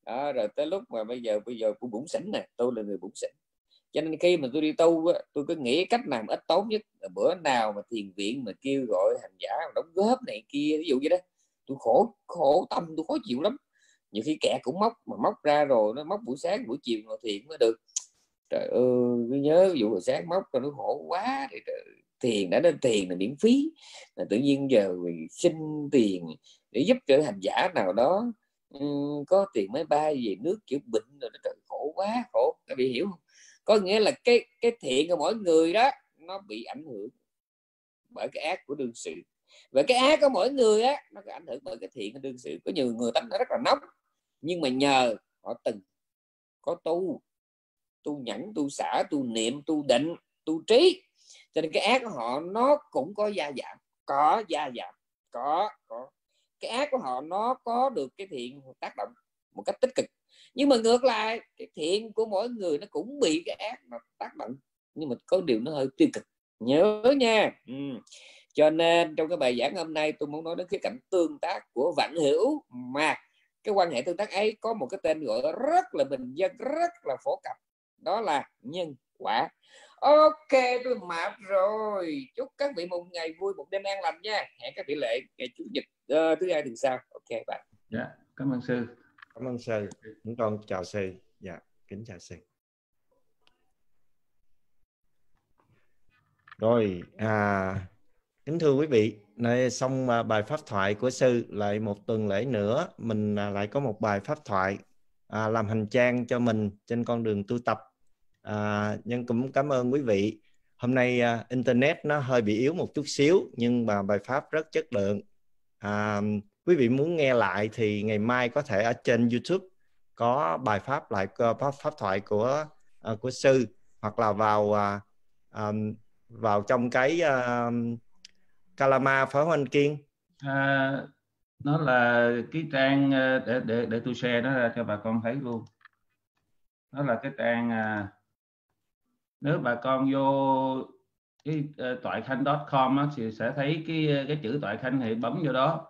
Đó, rồi tới lúc mà bây giờ bây giờ cũng bủn xỉn nè, tôi là người bủn xỉn. Cho nên khi mà tôi đi tu, tôi cứ nghĩ cách làm ít tốn nhất. Là bữa nào mà thiền viện mà kêu gọi hành giả đóng góp này kia, ví dụ vậy đó, tôi khổ khổ tâm, tôi khó chịu lắm. Nhiều khi kẹt cũng móc, mà móc ra rồi nó móc buổi sáng, buổi chiều ngồi thiền mới được. Trời ơi, nhớ ví dụ buổi sáng móc rồi nó khổ quá. Thì trời, thiền đã nên tiền là miễn phí, là tự nhiên giờ xin tiền để giúp cho hành giả nào đó um, có tiền máy bay về nước chữa bệnh rồi nó trời khổ quá khổ. Các vị hiểu không? Có nghĩa là cái cái thiện của mỗi người đó nó bị ảnh hưởng bởi cái ác của đương sự, và cái ác của mỗi người á nó ảnh hưởng bởi cái thiện của đương sự. Có nhiều người tánh nó rất là nóng, nhưng mà nhờ họ từng có tu tu nhẫn, tu xả, tu niệm, tu định, tu trí, cho nên cái ác của họ nó cũng có gia giảm, có gia giảm, có có cái ác của họ nó có được cái thiện tác động một cách tích cực. Nhưng mà ngược lại cái thiện của mỗi người nó cũng bị cái ác mà tác động, nhưng mà có điều nó hơi tiêu cực, nhớ nha. Ừ. Cho nên trong cái bài giảng hôm nay tôi muốn nói đến khía cạnh tương tác của vạn hữu, mà cái quan hệ tương tác ấy có một cái tên gọi rất là bình dân, rất là phổ cập, đó là nhân quả. Ok, tôi mệt rồi. Chúc các vị một ngày vui, một đêm an lành nha. Hẹn các vị lệ ngày Chủ nhật uh, thứ hai tuần sau. Ok bạn. Dạ, cảm ơn sư. Cảm ơn sư. Chúng con chào sư. Dạ, kính chào sư. Rồi, à, kính thưa quý vị, nay xong bài pháp thoại của sư, lại một tuần lễ nữa mình lại có một bài pháp thoại à, làm hành trang cho mình trên con đường tu tập. À, nhưng cũng cảm ơn quý vị. Hôm nay à, internet nó hơi bị yếu một chút xíu, nhưng mà bài pháp rất chất lượng. à, Quý vị muốn nghe lại thì ngày mai có thể ở trên YouTube có bài pháp lại pháp, pháp thoại của à, của sư, hoặc là vào à, à, vào trong cái à, Kalama Phở Hoành Kiên. à, Nó là cái trang để, để, để tôi share nó ra cho bà con thấy luôn. Nó là cái trang à, nếu bà con vô cái uh, toại khanh chấm com á, thì sẽ thấy cái cái chữ Toại Khanh thì bấm vô đó.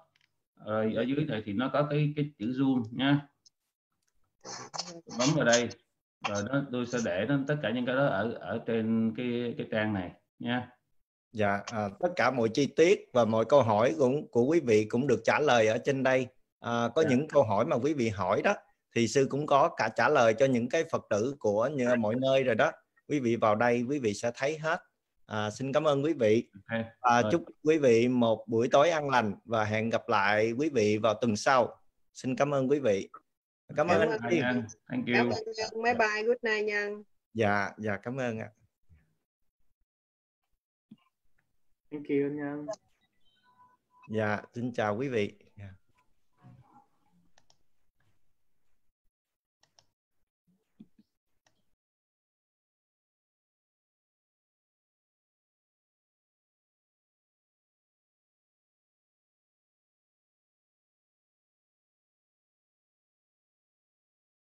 Rồi ở dưới này thì nó có cái cái chữ zoom nha. bấm vào đây rồi đó, tôi sẽ để nó, tất cả những cái đó ở ở trên cái cái trang này nha. Dạ, à, tất cả mọi chi tiết và mọi câu hỏi của, của quý vị cũng được trả lời ở trên đây. À, có dạ. những câu hỏi mà quý vị hỏi đó thì sư cũng có cả trả lời cho những cái Phật tử của như mọi nơi rồi đó. Quý vị vào đây quý vị sẽ thấy hết. À, xin cảm ơn quý vị. À, chúc quý vị một buổi tối an lành và hẹn gặp lại quý vị vào tuần sau. Xin cảm ơn quý vị. Cảm ơn anh. Thank you. Bye bye, good night Nhân. Dạ, dạ cảm ơn ạ. Thank you Nhân. Dạ, xin chào quý vị.